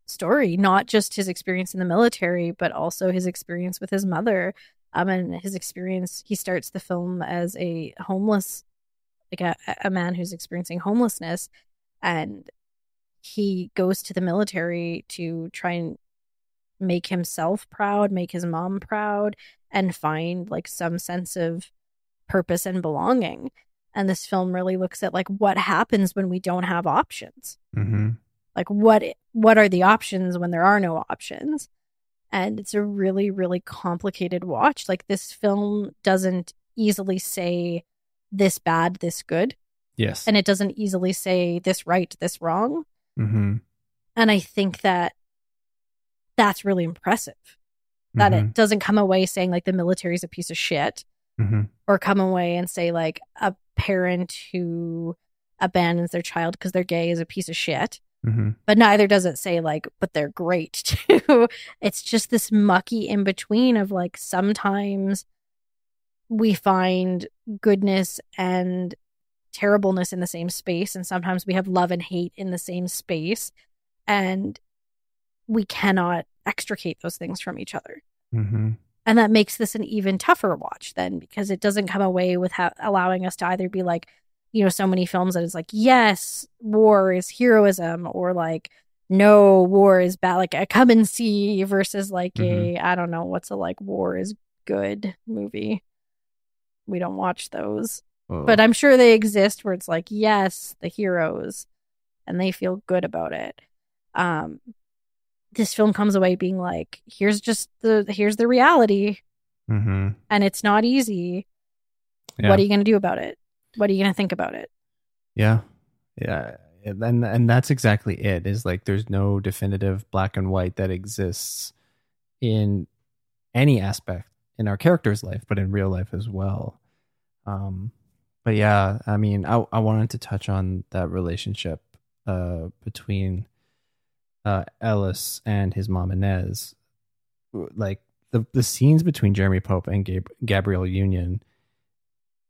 story, not just his experience in the military, but also his experience with his mother, and his experience. He starts the film as a homeless, like a man who's experiencing homelessness, and he goes to the military to try and make himself proud, make his mom proud, and find like some sense of purpose and belonging. And this film really looks at like what happens when we don't have options. Mm-hmm. Like what are the options when there are no options? And it's a really, really complicated watch. Like this film doesn't easily say this bad, this good. Yes. And it doesn't easily say this right, this wrong. Mm-hmm. And I think that's really impressive. That mm-hmm. It doesn't come away saying like the military's a piece of shit. mm-hmm. or come away and say like a parent who abandons their child because they're gay is a piece of shit. Mm-hmm. But neither does it say like, but they're great too. It's just this mucky in between of like, sometimes we find goodness and terribleness in the same space, and sometimes we have love and hate in the same space, and we cannot extricate those things from each other. Mm-hmm. And that makes this an even tougher watch then, because it doesn't come away with allowing us to either be like, you know, so many films that it's like, yes, war is heroism, or like, no, war is bad, like a come and see versus like mm-hmm. I don't know, what's a like war is good movie. We don't watch those. Oh. But I'm sure they exist where it's like, yes, the heroes, and they feel good about it. This film comes away being like, here's the reality. Mm-hmm. And it's not easy. Yeah. What are you going to do about it? What are you going to think about it? Yeah. Yeah. And that's exactly it, is like, there's no definitive black and white that exists in any aspect in our character's life, but in real life as well. But yeah, I mean, I wanted to touch on that relationship between Ellis and his mom Inez. Like the scenes between Jeremy Pope and Gabrielle Union,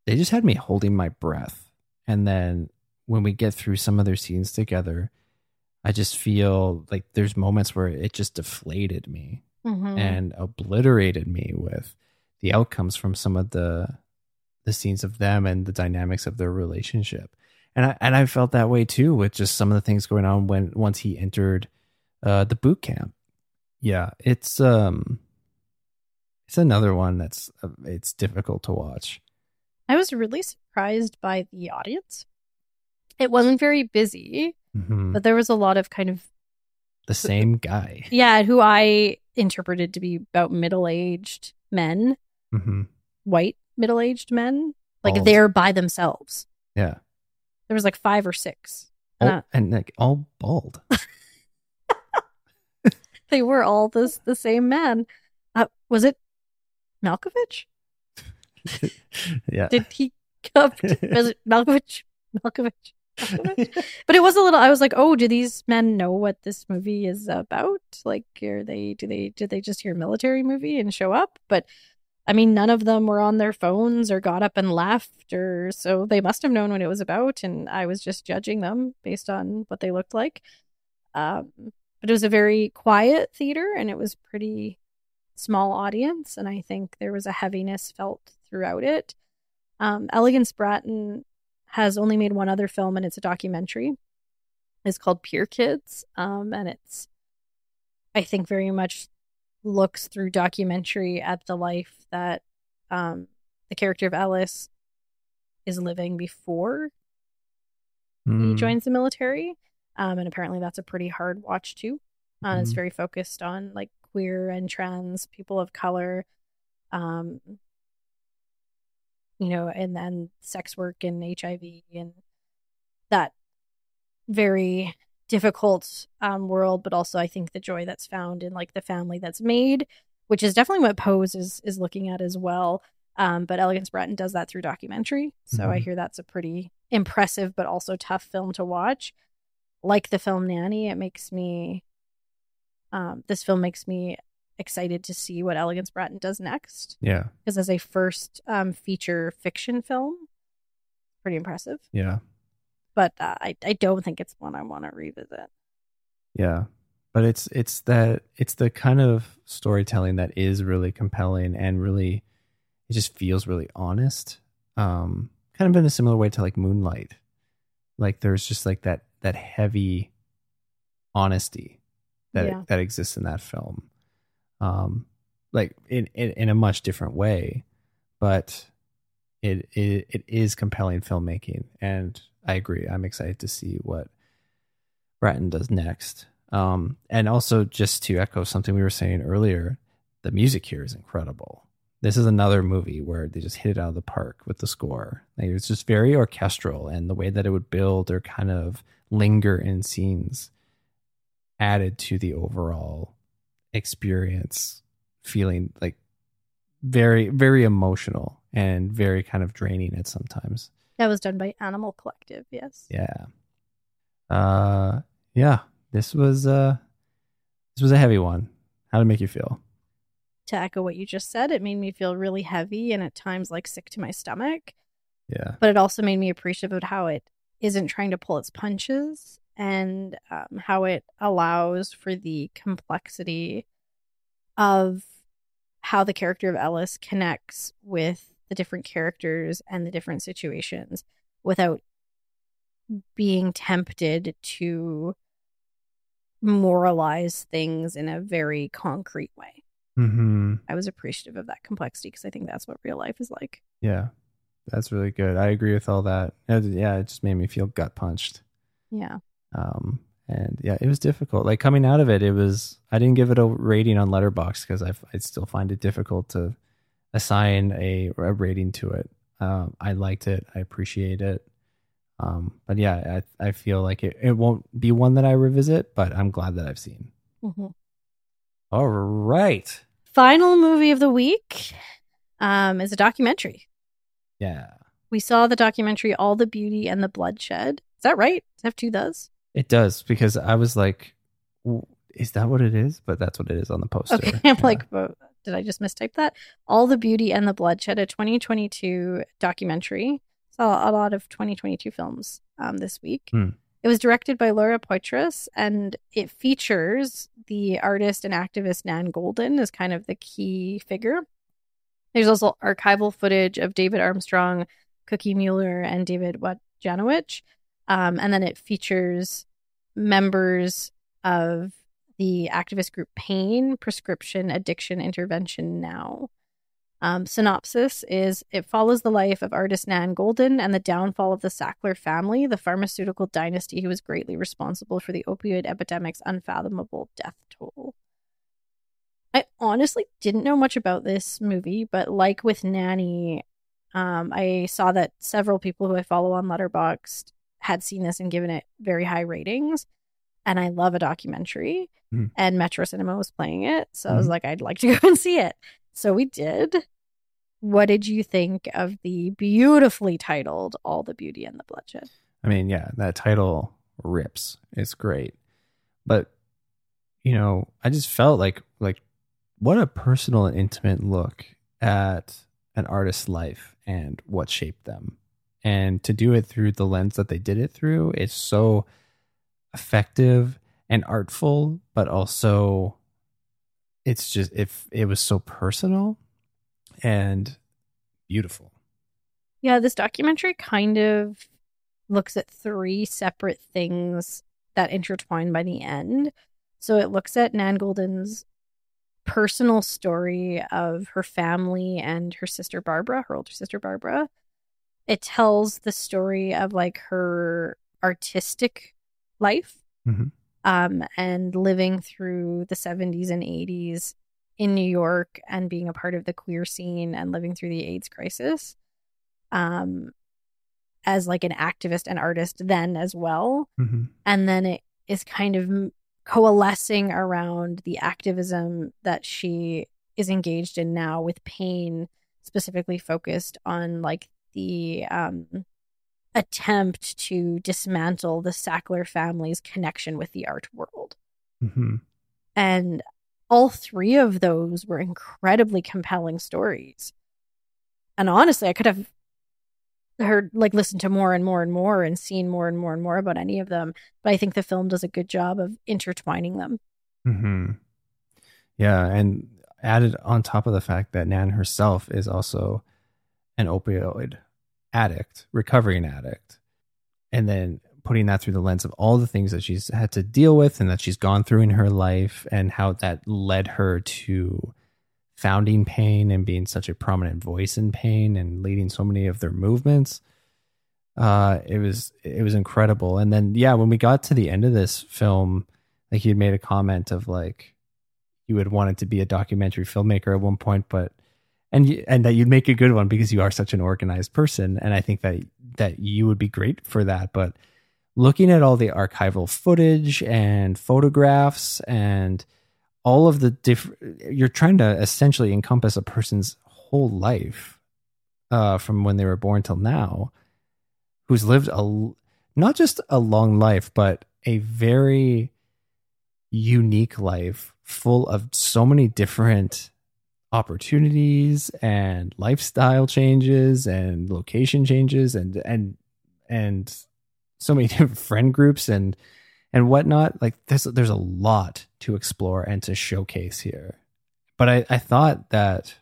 they just had me holding my breath. And then when we get through some of their scenes together, I just feel like there's moments where it just deflated me mm-hmm. and obliterated me with the outcomes from some of the scenes of them and the dynamics of their relationship. And I felt that way too, with just some of the things going on once he entered the boot camp. Yeah, it's another one that's it's difficult to watch. I was really surprised by the audience. It wasn't very busy, mm-hmm. but there was a lot of kind of the same guy. Yeah, who I interpreted to be about middle-aged men, mm-hmm. white middle-aged men, like all they're by themselves. Yeah. There was like 5 or 6. And like all bald. They were all the same man. Was it Malkovich? Yeah. Did he come? Was it Malkovich? But it was a little, I was like, oh, do these men know what this movie is about? Like, did they just hear military movie and show up? But I mean, none of them were on their phones or got up and left, or so they must have known what it was about. And I was just judging them based on what they looked like. But it was a very quiet theater, and it was pretty small audience. And I think there was a heaviness felt throughout it. Elegance Bratton has only made one other film, and it's a documentary. It's called Peer Kids. And it's, I think, very much looks through documentary at the life that the character of Ellis is living before he joins the military. And apparently that's a pretty hard watch too. Mm-hmm. It's very focused on like queer and trans people of color, you know, and then sex work and HIV and that very difficult world, but also I think the joy that's found in like the family that's made, which is definitely what Pose is looking at as well. But Elegance Bratton does that through documentary, so mm-hmm. I hear that's a pretty impressive but also tough film to watch. Like the film Nanny, it makes me this film makes me excited to see what Elegance Bratton does next. Yeah, because as a first feature fiction film, pretty impressive. Yeah. But I don't think it's one I want to revisit. Yeah, but it's the kind of storytelling that is really compelling and really, it just feels really honest. Kind of in a similar way to like Moonlight. Like there's just like that heavy honesty that exists in that film. Like in a much different way, but it is compelling filmmaking, and I agree. I'm excited to see what Bratton does next. And also, just to echo something we were saying earlier, the music here is incredible. This is another movie where they just hit it out of the park with the score. Like, it's just very orchestral, and the way that it would build or kind of linger in scenes added to the overall experience, feeling like very, very emotional and very kind of draining at sometimes. That was done by Animal Collective, yes. Yeah. Yeah, this was a heavy one. How did it make you feel? To echo what you just said, it made me feel really heavy and at times like sick to my stomach. Yeah. But it also made me appreciative of how it isn't trying to pull its punches and how it allows for the complexity of how the character of Ellis connects with the different characters and the different situations without being tempted to moralize things in a very concrete way. Mm-hmm. I was appreciative of that complexity because I think that's what real life is like. Yeah, that's really good. I agree with all that. Yeah, it just made me feel gut punched. Yeah. And yeah, it was difficult. Like coming out of it, I didn't give it a rating on Letterboxd because I still find it difficult to assign a rating to it. I liked it. I appreciate it. But yeah, I feel like it won't be one that I revisit, but I'm glad that I've seen. Mm-hmm. All right. Final movie of the week is a documentary. Yeah. We saw the documentary All the Beauty and the Bloodshed. Is that right? F2 does? It does, because I was like, is that what it is? But that's what it is on the poster. Okay, I'm like, did I just mistype that? All the Beauty and the Bloodshed, a 2022 documentary. Saw a lot of 2022 films this week. Mm. It was directed by Laura Poitras, and it features the artist and activist Nan Goldin as kind of the key figure. There's also archival footage of David Armstrong, Cookie Mueller, and David Janowicz. And then it features members of the activist group Pain, Prescription, Addiction, Intervention Now. Synopsis is it follows the life of artist Nan Goldin and the downfall of the Sackler family, the pharmaceutical dynasty who was greatly responsible for the opioid epidemic's unfathomable death toll. I honestly didn't know much about this movie, but like with Nanny, I saw that several people who I follow on Letterboxd had seen this and given it very high ratings. And I love a documentary, and Metro Cinema was playing it. So I was like, I'd like to go and see it. So we did. What did you think of the beautifully titled All the Beauty and the Bloodshed? I mean, yeah, that title rips. It's great. But, you know, I just felt like what a personal and intimate look at an artist's life and what shaped them. And to do it through the lens that they did it through, it's so effective and artful, but also... it's just, it was so personal and beautiful. Yeah, this documentary kind of looks at three separate things that intertwine by the end. So it looks at Nan Goldin's personal story of her family and her sister Barbara, her older sister Barbara. It tells the story of like her artistic life. Mm-hmm. And living through the 70s and 80s in New York and being a part of the queer scene and living through the AIDS crisis as like an activist and artist then as well. Mm-hmm. And then it is kind of coalescing around the activism that she is engaged in now with Pain, specifically focused on like the... attempt to dismantle the Sackler family's connection with the art world. Mm-hmm. And all three of those were incredibly compelling stories. And honestly, I could have heard, like, listened to more and more and more and seen more and more and more about any of them. But I think the film does a good job of intertwining them. Mm-hmm. Yeah. And added on top of the fact that Nan herself is also an opioid addict, recovering addict, and then putting that through the lens of all the things that she's had to deal with and that she's gone through in her life and how that led her to founding Pain and being such a prominent voice in Pain and leading so many of their movements. It was incredible. And then, yeah, when we got to the end of this film, like you had made a comment of like, you had wanted to be a documentary filmmaker at one point, but and that you'd make a good one because you are such an organized person. And I think that you would be great for that. But looking at all the archival footage and photographs and all of the different, you're trying to essentially encompass a person's whole life from when they were born till now, who's lived a not just a long life, but a very unique life full of so many different opportunities and lifestyle changes and location changes and so many different friend groups and whatnot. Like there's a lot to explore and to showcase here. But I thought that,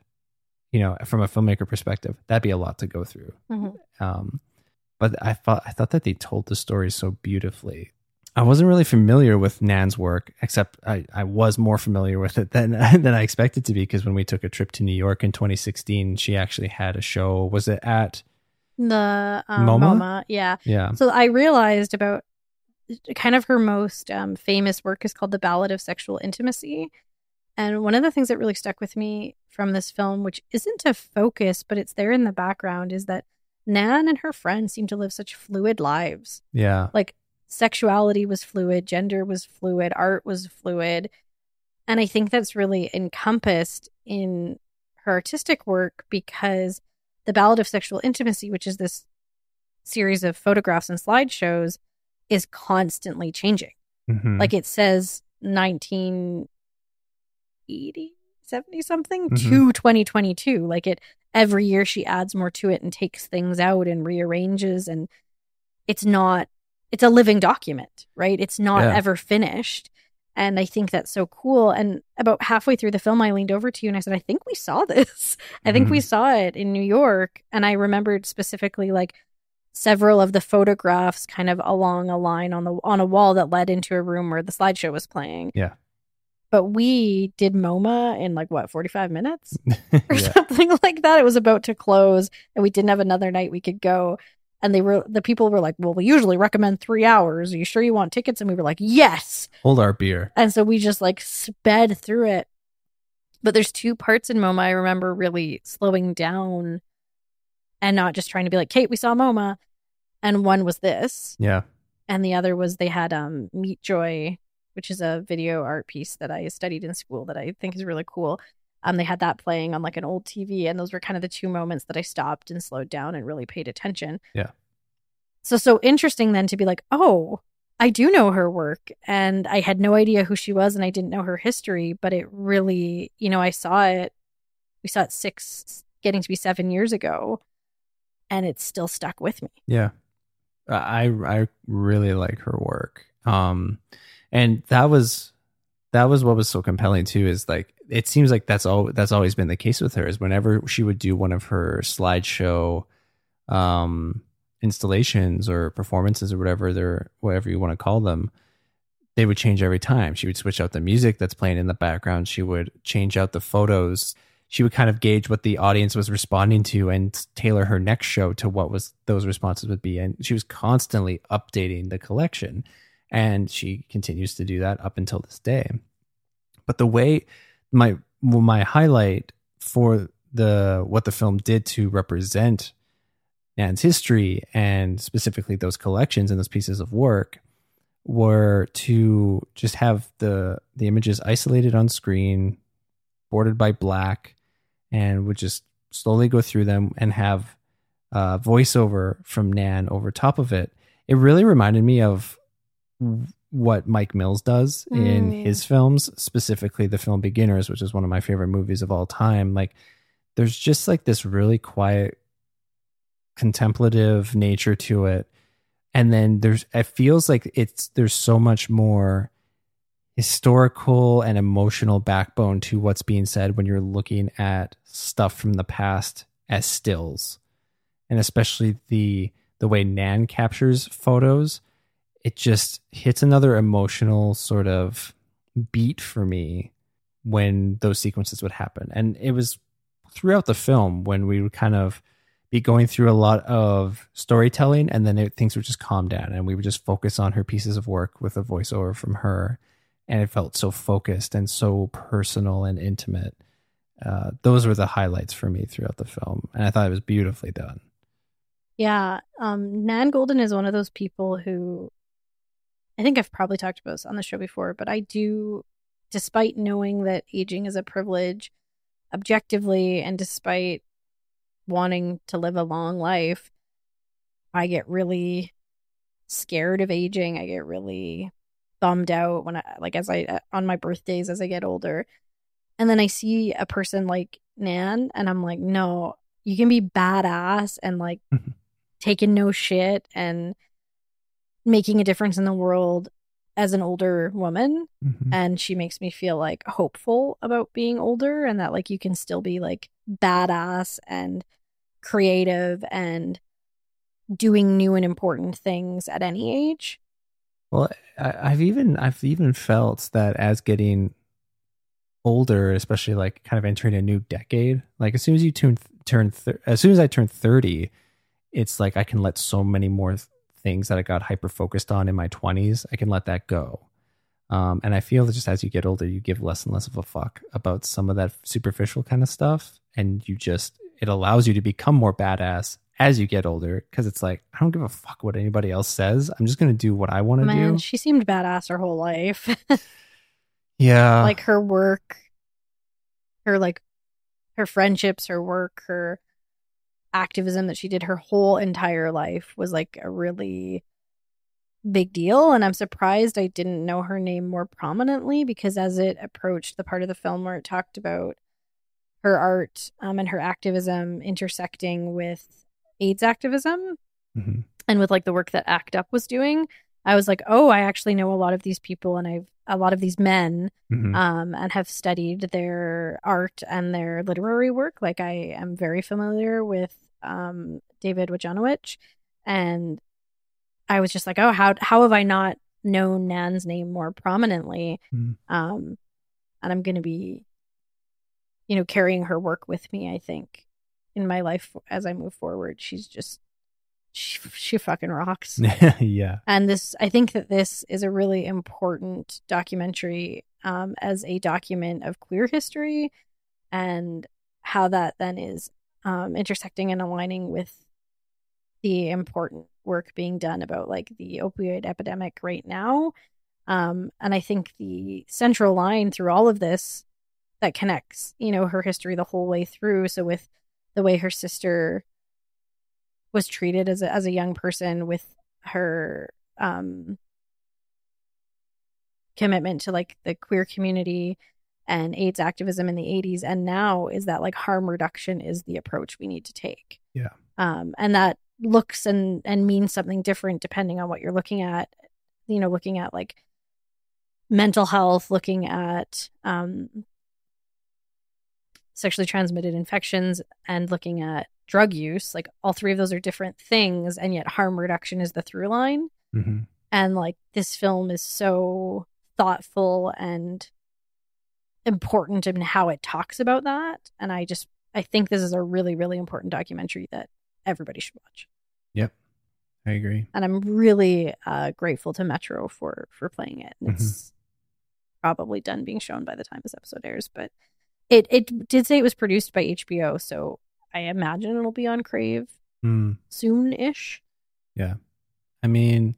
you know, from a filmmaker perspective, that'd be a lot to go through. Mm-hmm. But I thought that they told the story so beautifully. I wasn't really familiar with Nan's work, except I was more familiar with it than I expected to be, because when we took a trip to New York in 2016, she actually had a show. Was it at the MoMA? Yeah. So I realized about kind of her most famous work is called The Ballad of Sexual Intimacy. And one of the things that really stuck with me from this film, which isn't a focus, but it's there in the background, is that Nan and her friends seem to live such fluid lives. Yeah. Like sexuality was fluid, gender was fluid, art was fluid. And I think that's really encompassed in her artistic work, because The Ballad of Sexual Intimacy, which is this series of photographs and slideshows, is constantly changing. Mm-hmm. Like it says 1980, 70 something mm-hmm. to 2022. Like it, every year she adds more to it and takes things out and rearranges. And it's a living document, right? It's not ever finished. And I think that's so cool. And about halfway through the film, I leaned over to you and I said, I think we saw this. I think we saw it in New York. And I remembered specifically like several of the photographs kind of along a line on a wall that led into a room where the slideshow was playing. Yeah. But we did MoMA in 45 minutes or something like that. It was about to close and we didn't have another night we could go. And the people were like, well, we usually recommend 3 hours. Are you sure you want tickets? And we were like, yes. Hold our beer. And so we just sped through it. But there's two parts in MoMA I remember really slowing down and not just trying to be like, Kate, we saw MoMA. And one was this. Yeah. And the other was they had Meet Joy, which is a video art piece that I studied in school that I think is really cool. They had that playing on an old TV. And those were kind of the two moments that I stopped and slowed down and really paid attention. Yeah. So interesting then to be like, oh, I do know her work. And I had no idea who she was and I didn't know her history. But it really, you know, I saw it. We saw it 6, getting to be 7 years ago. And it's still stuck with me. Yeah. I really like her work. And that was what was so compelling too, is it seems like that's always been the case with her, is whenever she would do one of her slideshow installations or performances or whatever you want to call them, they would change every time. She would switch out the music that's playing in the background. She would change out the photos. She would kind of gauge what the audience was responding to and tailor her next show to what was those responses would be. And she was constantly updating the collection. And she continues to do that up until this day. But the way my highlight for what the film did to represent Nan's history, and specifically those collections and those pieces of work, were to just have the images isolated on screen, bordered by black, and would just slowly go through them and have voiceover from Nan over top of it. It really reminded me of what Mike Mills does in his films, specifically the film Beginners, which is one of my favorite movies of all time. There's just this really quiet, contemplative nature to it. And then it feels like there's so much more historical and emotional backbone to what's being said when you're looking at stuff from the past as stills. And especially the way Nan captures photos, it just hits another emotional sort of beat for me when those sequences would happen. And it was throughout the film when we would kind of be going through a lot of storytelling, and then things would just calm down and we would just focus on her pieces of work with a voiceover from her. And it felt so focused and so personal and intimate. Those were the highlights for me throughout the film. And I thought it was beautifully done. Yeah. Nan Goldin is one of those people who, I think I've probably talked about this on the show before, but I do, despite knowing that aging is a privilege objectively and despite wanting to live a long life, I get really scared of aging. I get really bummed out when I on my birthdays as I get older. And then I see a person like Nan and I'm like, no, you can be badass and like taking no shit and making a difference in the world as an older woman. Mm-hmm. And she makes me feel like hopeful about being older and that like you can still be like badass and creative and doing new and important things at any age. Well, I've even felt that as getting older, especially like kind of entering a new decade, like as soon as you as soon as I turned 30, it's like I can let so many more things that I got hyper focused on in my 20s, I can let that go. And I feel that just as you get older, you give less and less of a fuck about some of that superficial kind of stuff. And you just, it allows you to become more badass as you get older, because it's like, I don't give a fuck what anybody else says. I'm just going to do what I want to do. Man, she seemed badass her whole life. Yeah. Like her work, her friendships, her work, her activism that she did her whole entire life was like a really big deal. And I'm surprised I didn't know her name more prominently, because as it approached the part of the film where it talked about her art and her activism intersecting with AIDS activism, mm-hmm. and with like the work that ACT UP was doing, I was like, oh, I actually know a lot of these people and a lot of these men, mm-hmm. And have studied their art and their literary work. Like I am very familiar with David Wajanowicz, and I was just like, oh, how have I not known Nan's name more prominently? Mm-hmm. And I'm going to be, carrying her work with me, I think, in my life as I move forward. She's just, she fucking rocks. Yeah. And I think that this is a really important documentary as a document of queer history and how that then is intersecting and aligning with the important work being done about like the opioid epidemic right now. And I think the central line through all of this that connects, her history the whole way through. So with the way her sister was treated as a young person, with her commitment to like the queer community and AIDS activism in the 80s, and now is that like harm reduction is the approach we need to take. Yeah. And that looks and means something different depending on what you're looking at, looking at like mental health, looking at sexually transmitted infections, and looking at drug use. Like all three of those are different things, and yet harm reduction is the through line. Mm-hmm. And like this film is so thoughtful and important in how it talks about that. And I think this is a really, really important documentary that everybody should watch. Yep. I agree. And I'm really grateful to Metro for playing it. And mm-hmm. It's probably done being shown by the time this episode airs, but It did say it was produced by HBO, so I imagine it'll be on Crave soon-ish. Yeah. I mean,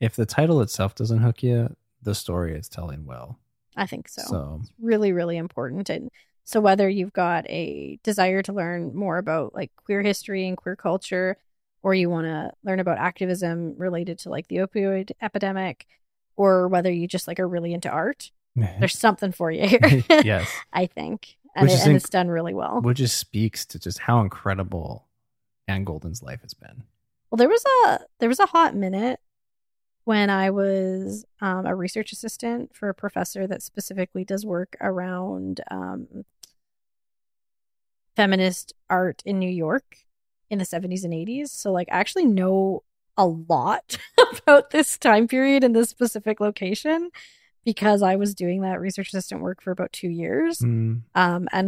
if the title itself doesn't hook you, the story is telling well. I think so. It's really, really important. And so whether you've got a desire to learn more about like queer history and queer culture, or you want to learn about activism related to like the opioid epidemic, or whether you just like are really into art, there's something for you here. Yes. I think. And it's done really well. Which just speaks to just how incredible Nan Goldin's life has been. Well, there was a hot minute when I was a research assistant for a professor that specifically does work around feminist art in New York in the 70s and 80s. So like I actually know a lot about this time period in this specific location, because I was doing that research assistant work for about 2 years, and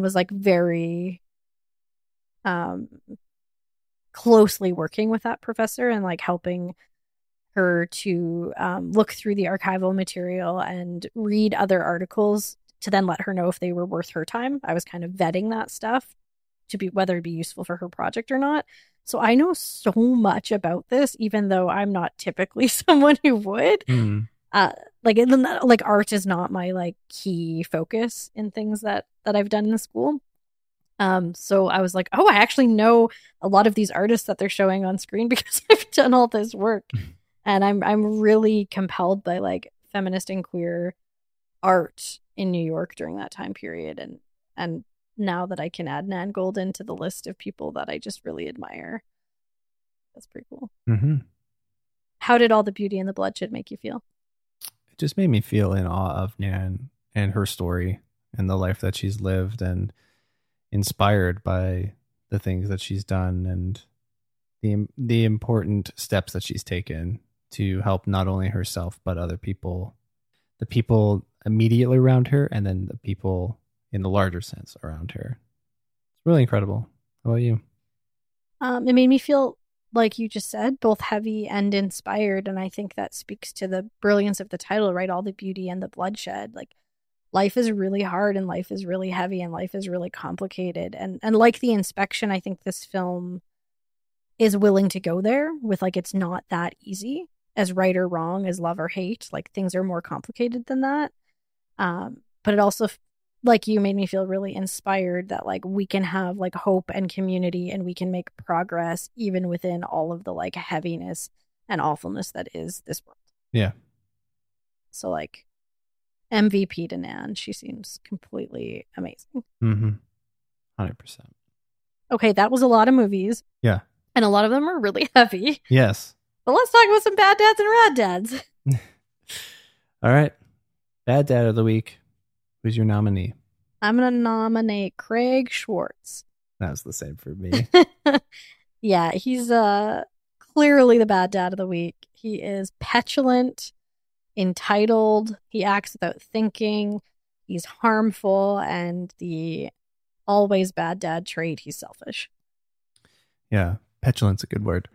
was like very closely working with that professor and like helping her to look through the archival material and read other articles to then let her know if they were worth her time. I was kind of vetting that stuff to be whether it'd be useful for her project or not. So I know so much about this, even though I'm not typically someone who would. Art is not my like key focus in things that I've done in the school. So I was like, oh, I actually know a lot of these artists that they're showing on screen because I've done all this work. And I'm really compelled by like feminist and queer art in New York during that time period. And now that I can add Nan Goldin to the list of people that I just really admire, that's pretty cool. Mm-hmm. How did All the Beauty and the Bloodshed make you feel? It just made me feel in awe of Nan and her story and the life that she's lived, and inspired by the things that she's done and the important steps that she's taken to help not only herself, but other people, the people immediately around her, and then the people in the larger sense around her. It's really incredible. How about you? It made me feel, like you just said, both heavy and inspired. And I think that speaks to the brilliance of the title, right? All the Beauty and the Bloodshed. Like, life is really hard and life is really heavy and life is really complicated. And like The Inspection, I think this film is willing to go there with like, it's not that easy, as right or wrong, as love or hate. Like, things are more complicated than that. But it also, like you, made me feel really inspired that like we can have like hope and community and we can make progress even within all of the like heaviness and awfulness that is this world. Yeah. So like MVP to Nan. She seems completely amazing. Mm-hmm. 100%. Okay. That was a lot of movies. Yeah. And a lot of them are really heavy. Yes. But let's talk about some bad dads and rad dads. All right. Bad dad of the week. Who's your nominee? I'm going to nominate Craig Schwartz. That was the same for me. Yeah, he's clearly the bad dad of the week. He is petulant, entitled. He acts without thinking. He's harmful. And the always bad dad trait, he's selfish. Yeah, petulant's a good word.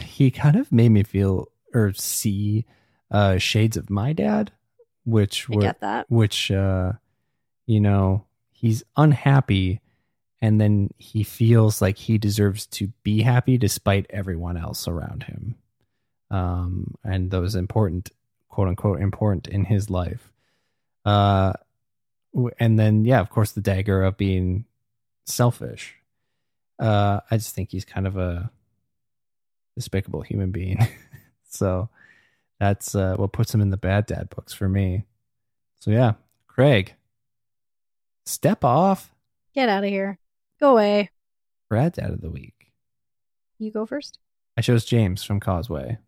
He kind of made me feel or see shades of my dad. You know, he's unhappy and then he feels like he deserves to be happy despite everyone else around him. And that was important, quote unquote, important in his life. And then, yeah, of course, the dagger of being selfish. I just think he's kind of a despicable human being. So that's what puts him in the bad dad books for me. So yeah, Craig, step off. Get out of here. Go away. Bad dad of the week. You go first. I chose James from Causeway.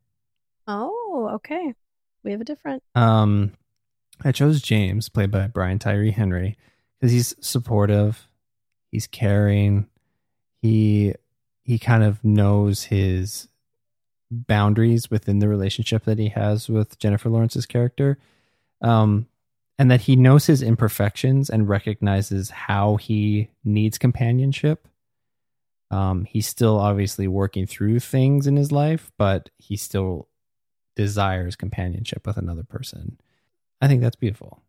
Oh, okay. We have a different. I chose James, played by Brian Tyree Henry, because he's supportive. He's caring. He kind of knows his boundaries within the relationship that he has with Jennifer Lawrence's character, and that he knows his imperfections and recognizes how he needs companionship. He's still obviously working through things in his life, but he still desires companionship with another person. I think that's beautiful.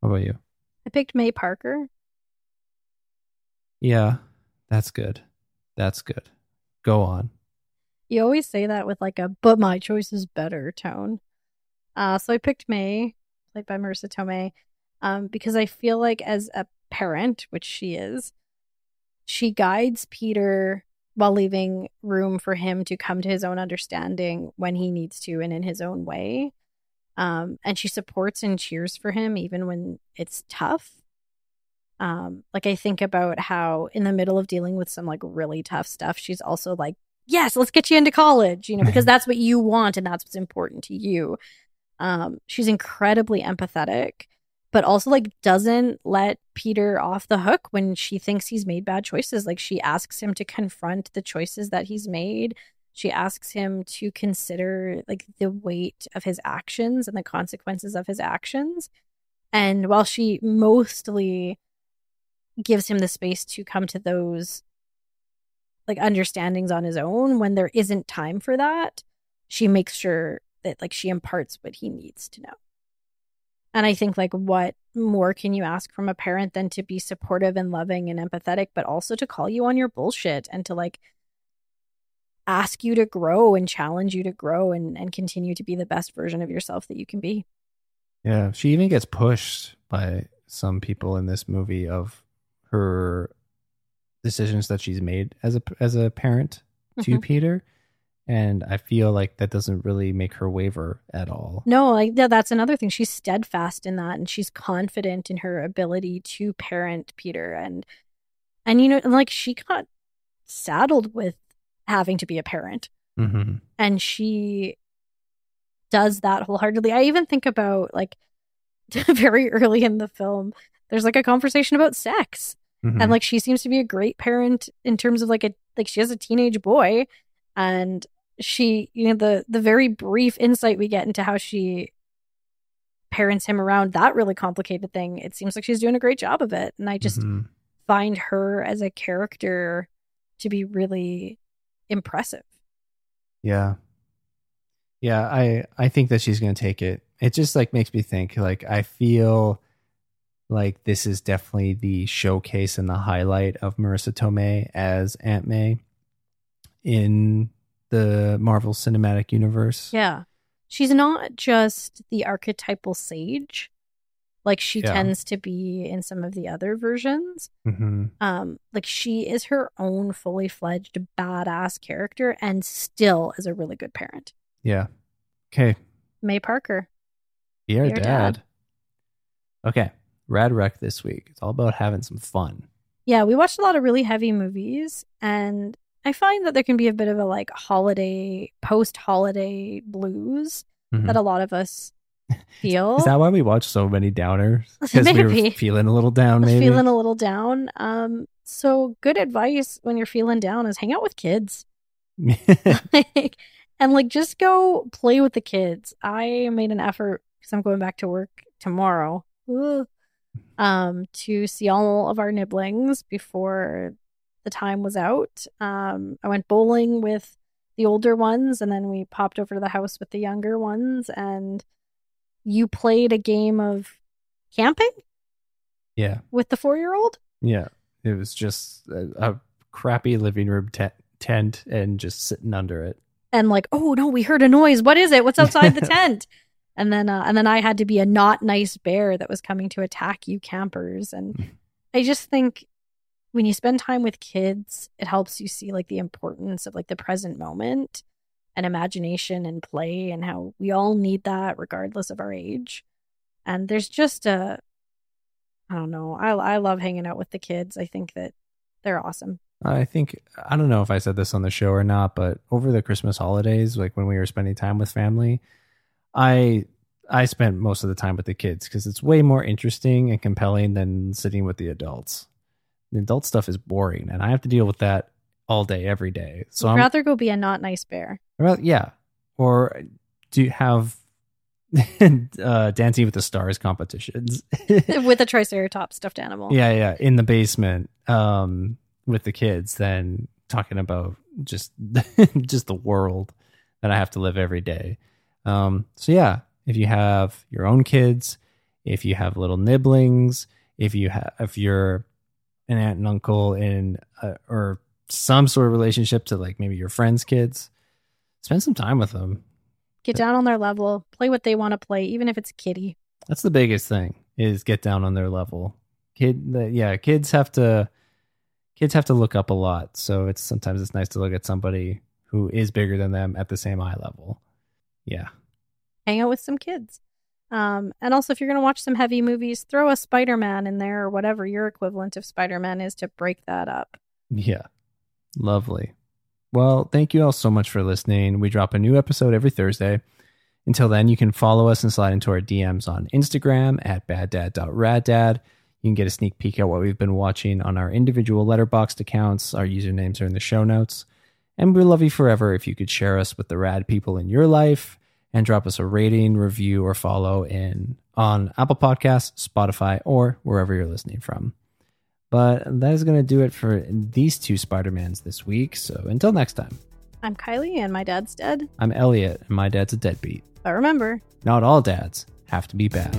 How about you? I picked May Parker. Yeah, that's good. That's good. Go on. You always say that with like a, but my choice is better tone. So I picked May, played by Marisa Tomei, because I feel like as a parent, which she is, she guides Peter while leaving room for him to come to his own understanding when he needs to and in his own way. And she supports and cheers for him even when it's tough. Like I think about how in the middle of dealing with some like really tough stuff, she's also like, yes, let's get you into college, you know, because that's what you want and that's what's important to you. She's incredibly empathetic, but also like doesn't let Peter off the hook when she thinks he's made bad choices. Like she asks him to confront the choices that he's made. She asks him to consider like the weight of his actions and the consequences of his actions. And while she mostly gives him the space to come to those like understandings on his own, when there isn't time for that, she makes sure that like she imparts what he needs to know. And I think like what more can you ask from a parent than to be supportive and loving and empathetic, but also to call you on your bullshit and to like ask you to grow and challenge you to grow and continue to be the best version of yourself that you can be. Yeah, she even gets pushed by some people in this movie of her decisions that she's made as a parent to Peter. And I feel like that doesn't really make her waver at all. No, like that's another thing. She's steadfast in that, and she's confident in her ability to parent Peter. And you know, like, she got saddled with having to be a parent. Mm-hmm. And she does that wholeheartedly. I even think about, like, very early in the film, there's like a conversation about sex. Mm-hmm. And like, she seems to be a great parent in terms of like she has a teenage boy, and she, you know, the very brief insight we get into how she parents him around that really complicated thing, it seems like she's doing a great job of it. And I just find her as a character to be really impressive. Yeah. Yeah, I think that she's going to take it. It just like makes me think, like, I feel like this is definitely the showcase and the highlight of Marisa Tomei as Aunt May in the Marvel Cinematic Universe. Yeah. She's not just the archetypal sage, like she tends to be in some of the other versions. Mm-hmm. Like, she is her own fully fledged badass character and still is a really good parent. Yeah. Okay. May Parker. Dear Dad. Okay. Rad Wreck this week. It's all about having some fun. Yeah, we watched a lot of really heavy movies, and I find that there can be a bit of a like holiday, post-holiday blues that a lot of us feel. Is that why we watch so many downers? Because we were feeling a little down, maybe. Feeling a little down. So good advice when you're feeling down is hang out with kids. And like, just go play with the kids. I made an effort, because I'm going back to work tomorrow, to see all of our nibblings before the time was out. I went bowling with the older ones, and then we popped over to the house with the younger ones, and you played a game of camping? Yeah. With the 4-year-old? Yeah. It was just a crappy living room tent and just sitting under it. And like, oh no, we heard a noise. What is it? What's outside the tent? And then I had to be a not nice bear that was coming to attack you campers. And I just think when you spend time with kids, it helps you see like the importance of like the present moment and imagination and play, and how we all need that regardless of our age. And there's just I don't know. I love hanging out with the kids. I think that they're awesome. I think, I don't know if I said this on the show or not, but over the Christmas holidays, like when we were spending time with family, I spent most of the time with the kids because it's way more interesting and compelling than sitting with the adults. The adult stuff is boring, and I have to deal with that all day, every day. So I'd rather go be a not nice bear. Well, yeah. Or do you have Dancing with the Stars competitions? With a Triceratops stuffed animal. Yeah, yeah. In the basement. With the kids than talking about just the world that I have to live every day. So yeah, if you have your own kids, if you have little nibblings, if you're an aunt and uncle in or some sort of relationship to like maybe your friends' kids, spend some time with them. Get down on their level, play what they want to play, even if it's kiddie. That's the biggest thing, is get down on their level. Kids have to look up a lot, so sometimes it's nice to look at somebody who is bigger than them at the same eye level. Yeah. Hang out with some kids. And also, if you're going to watch some heavy movies, throw a Spider-Man in there, or whatever your equivalent of Spider-Man is, to break that up. Yeah. Lovely. Well, thank you all so much for listening. We drop a new episode every Thursday. Until then, you can follow us and slide into our DMs on Instagram at baddad.raddad. You can get a sneak peek at what we've been watching on our individual Letterboxd accounts. Our usernames are in the show notes. And we'd love you forever if you could share us with the rad people in your life and drop us a rating, review, or follow on Apple Podcasts, Spotify, or wherever you're listening from. But that is going to do it for these two Spider-Mans this week. So until next time. I'm Kylie, and my dad's dead. I'm Elliot, and my dad's a deadbeat. But remember, not all dads have to be bad.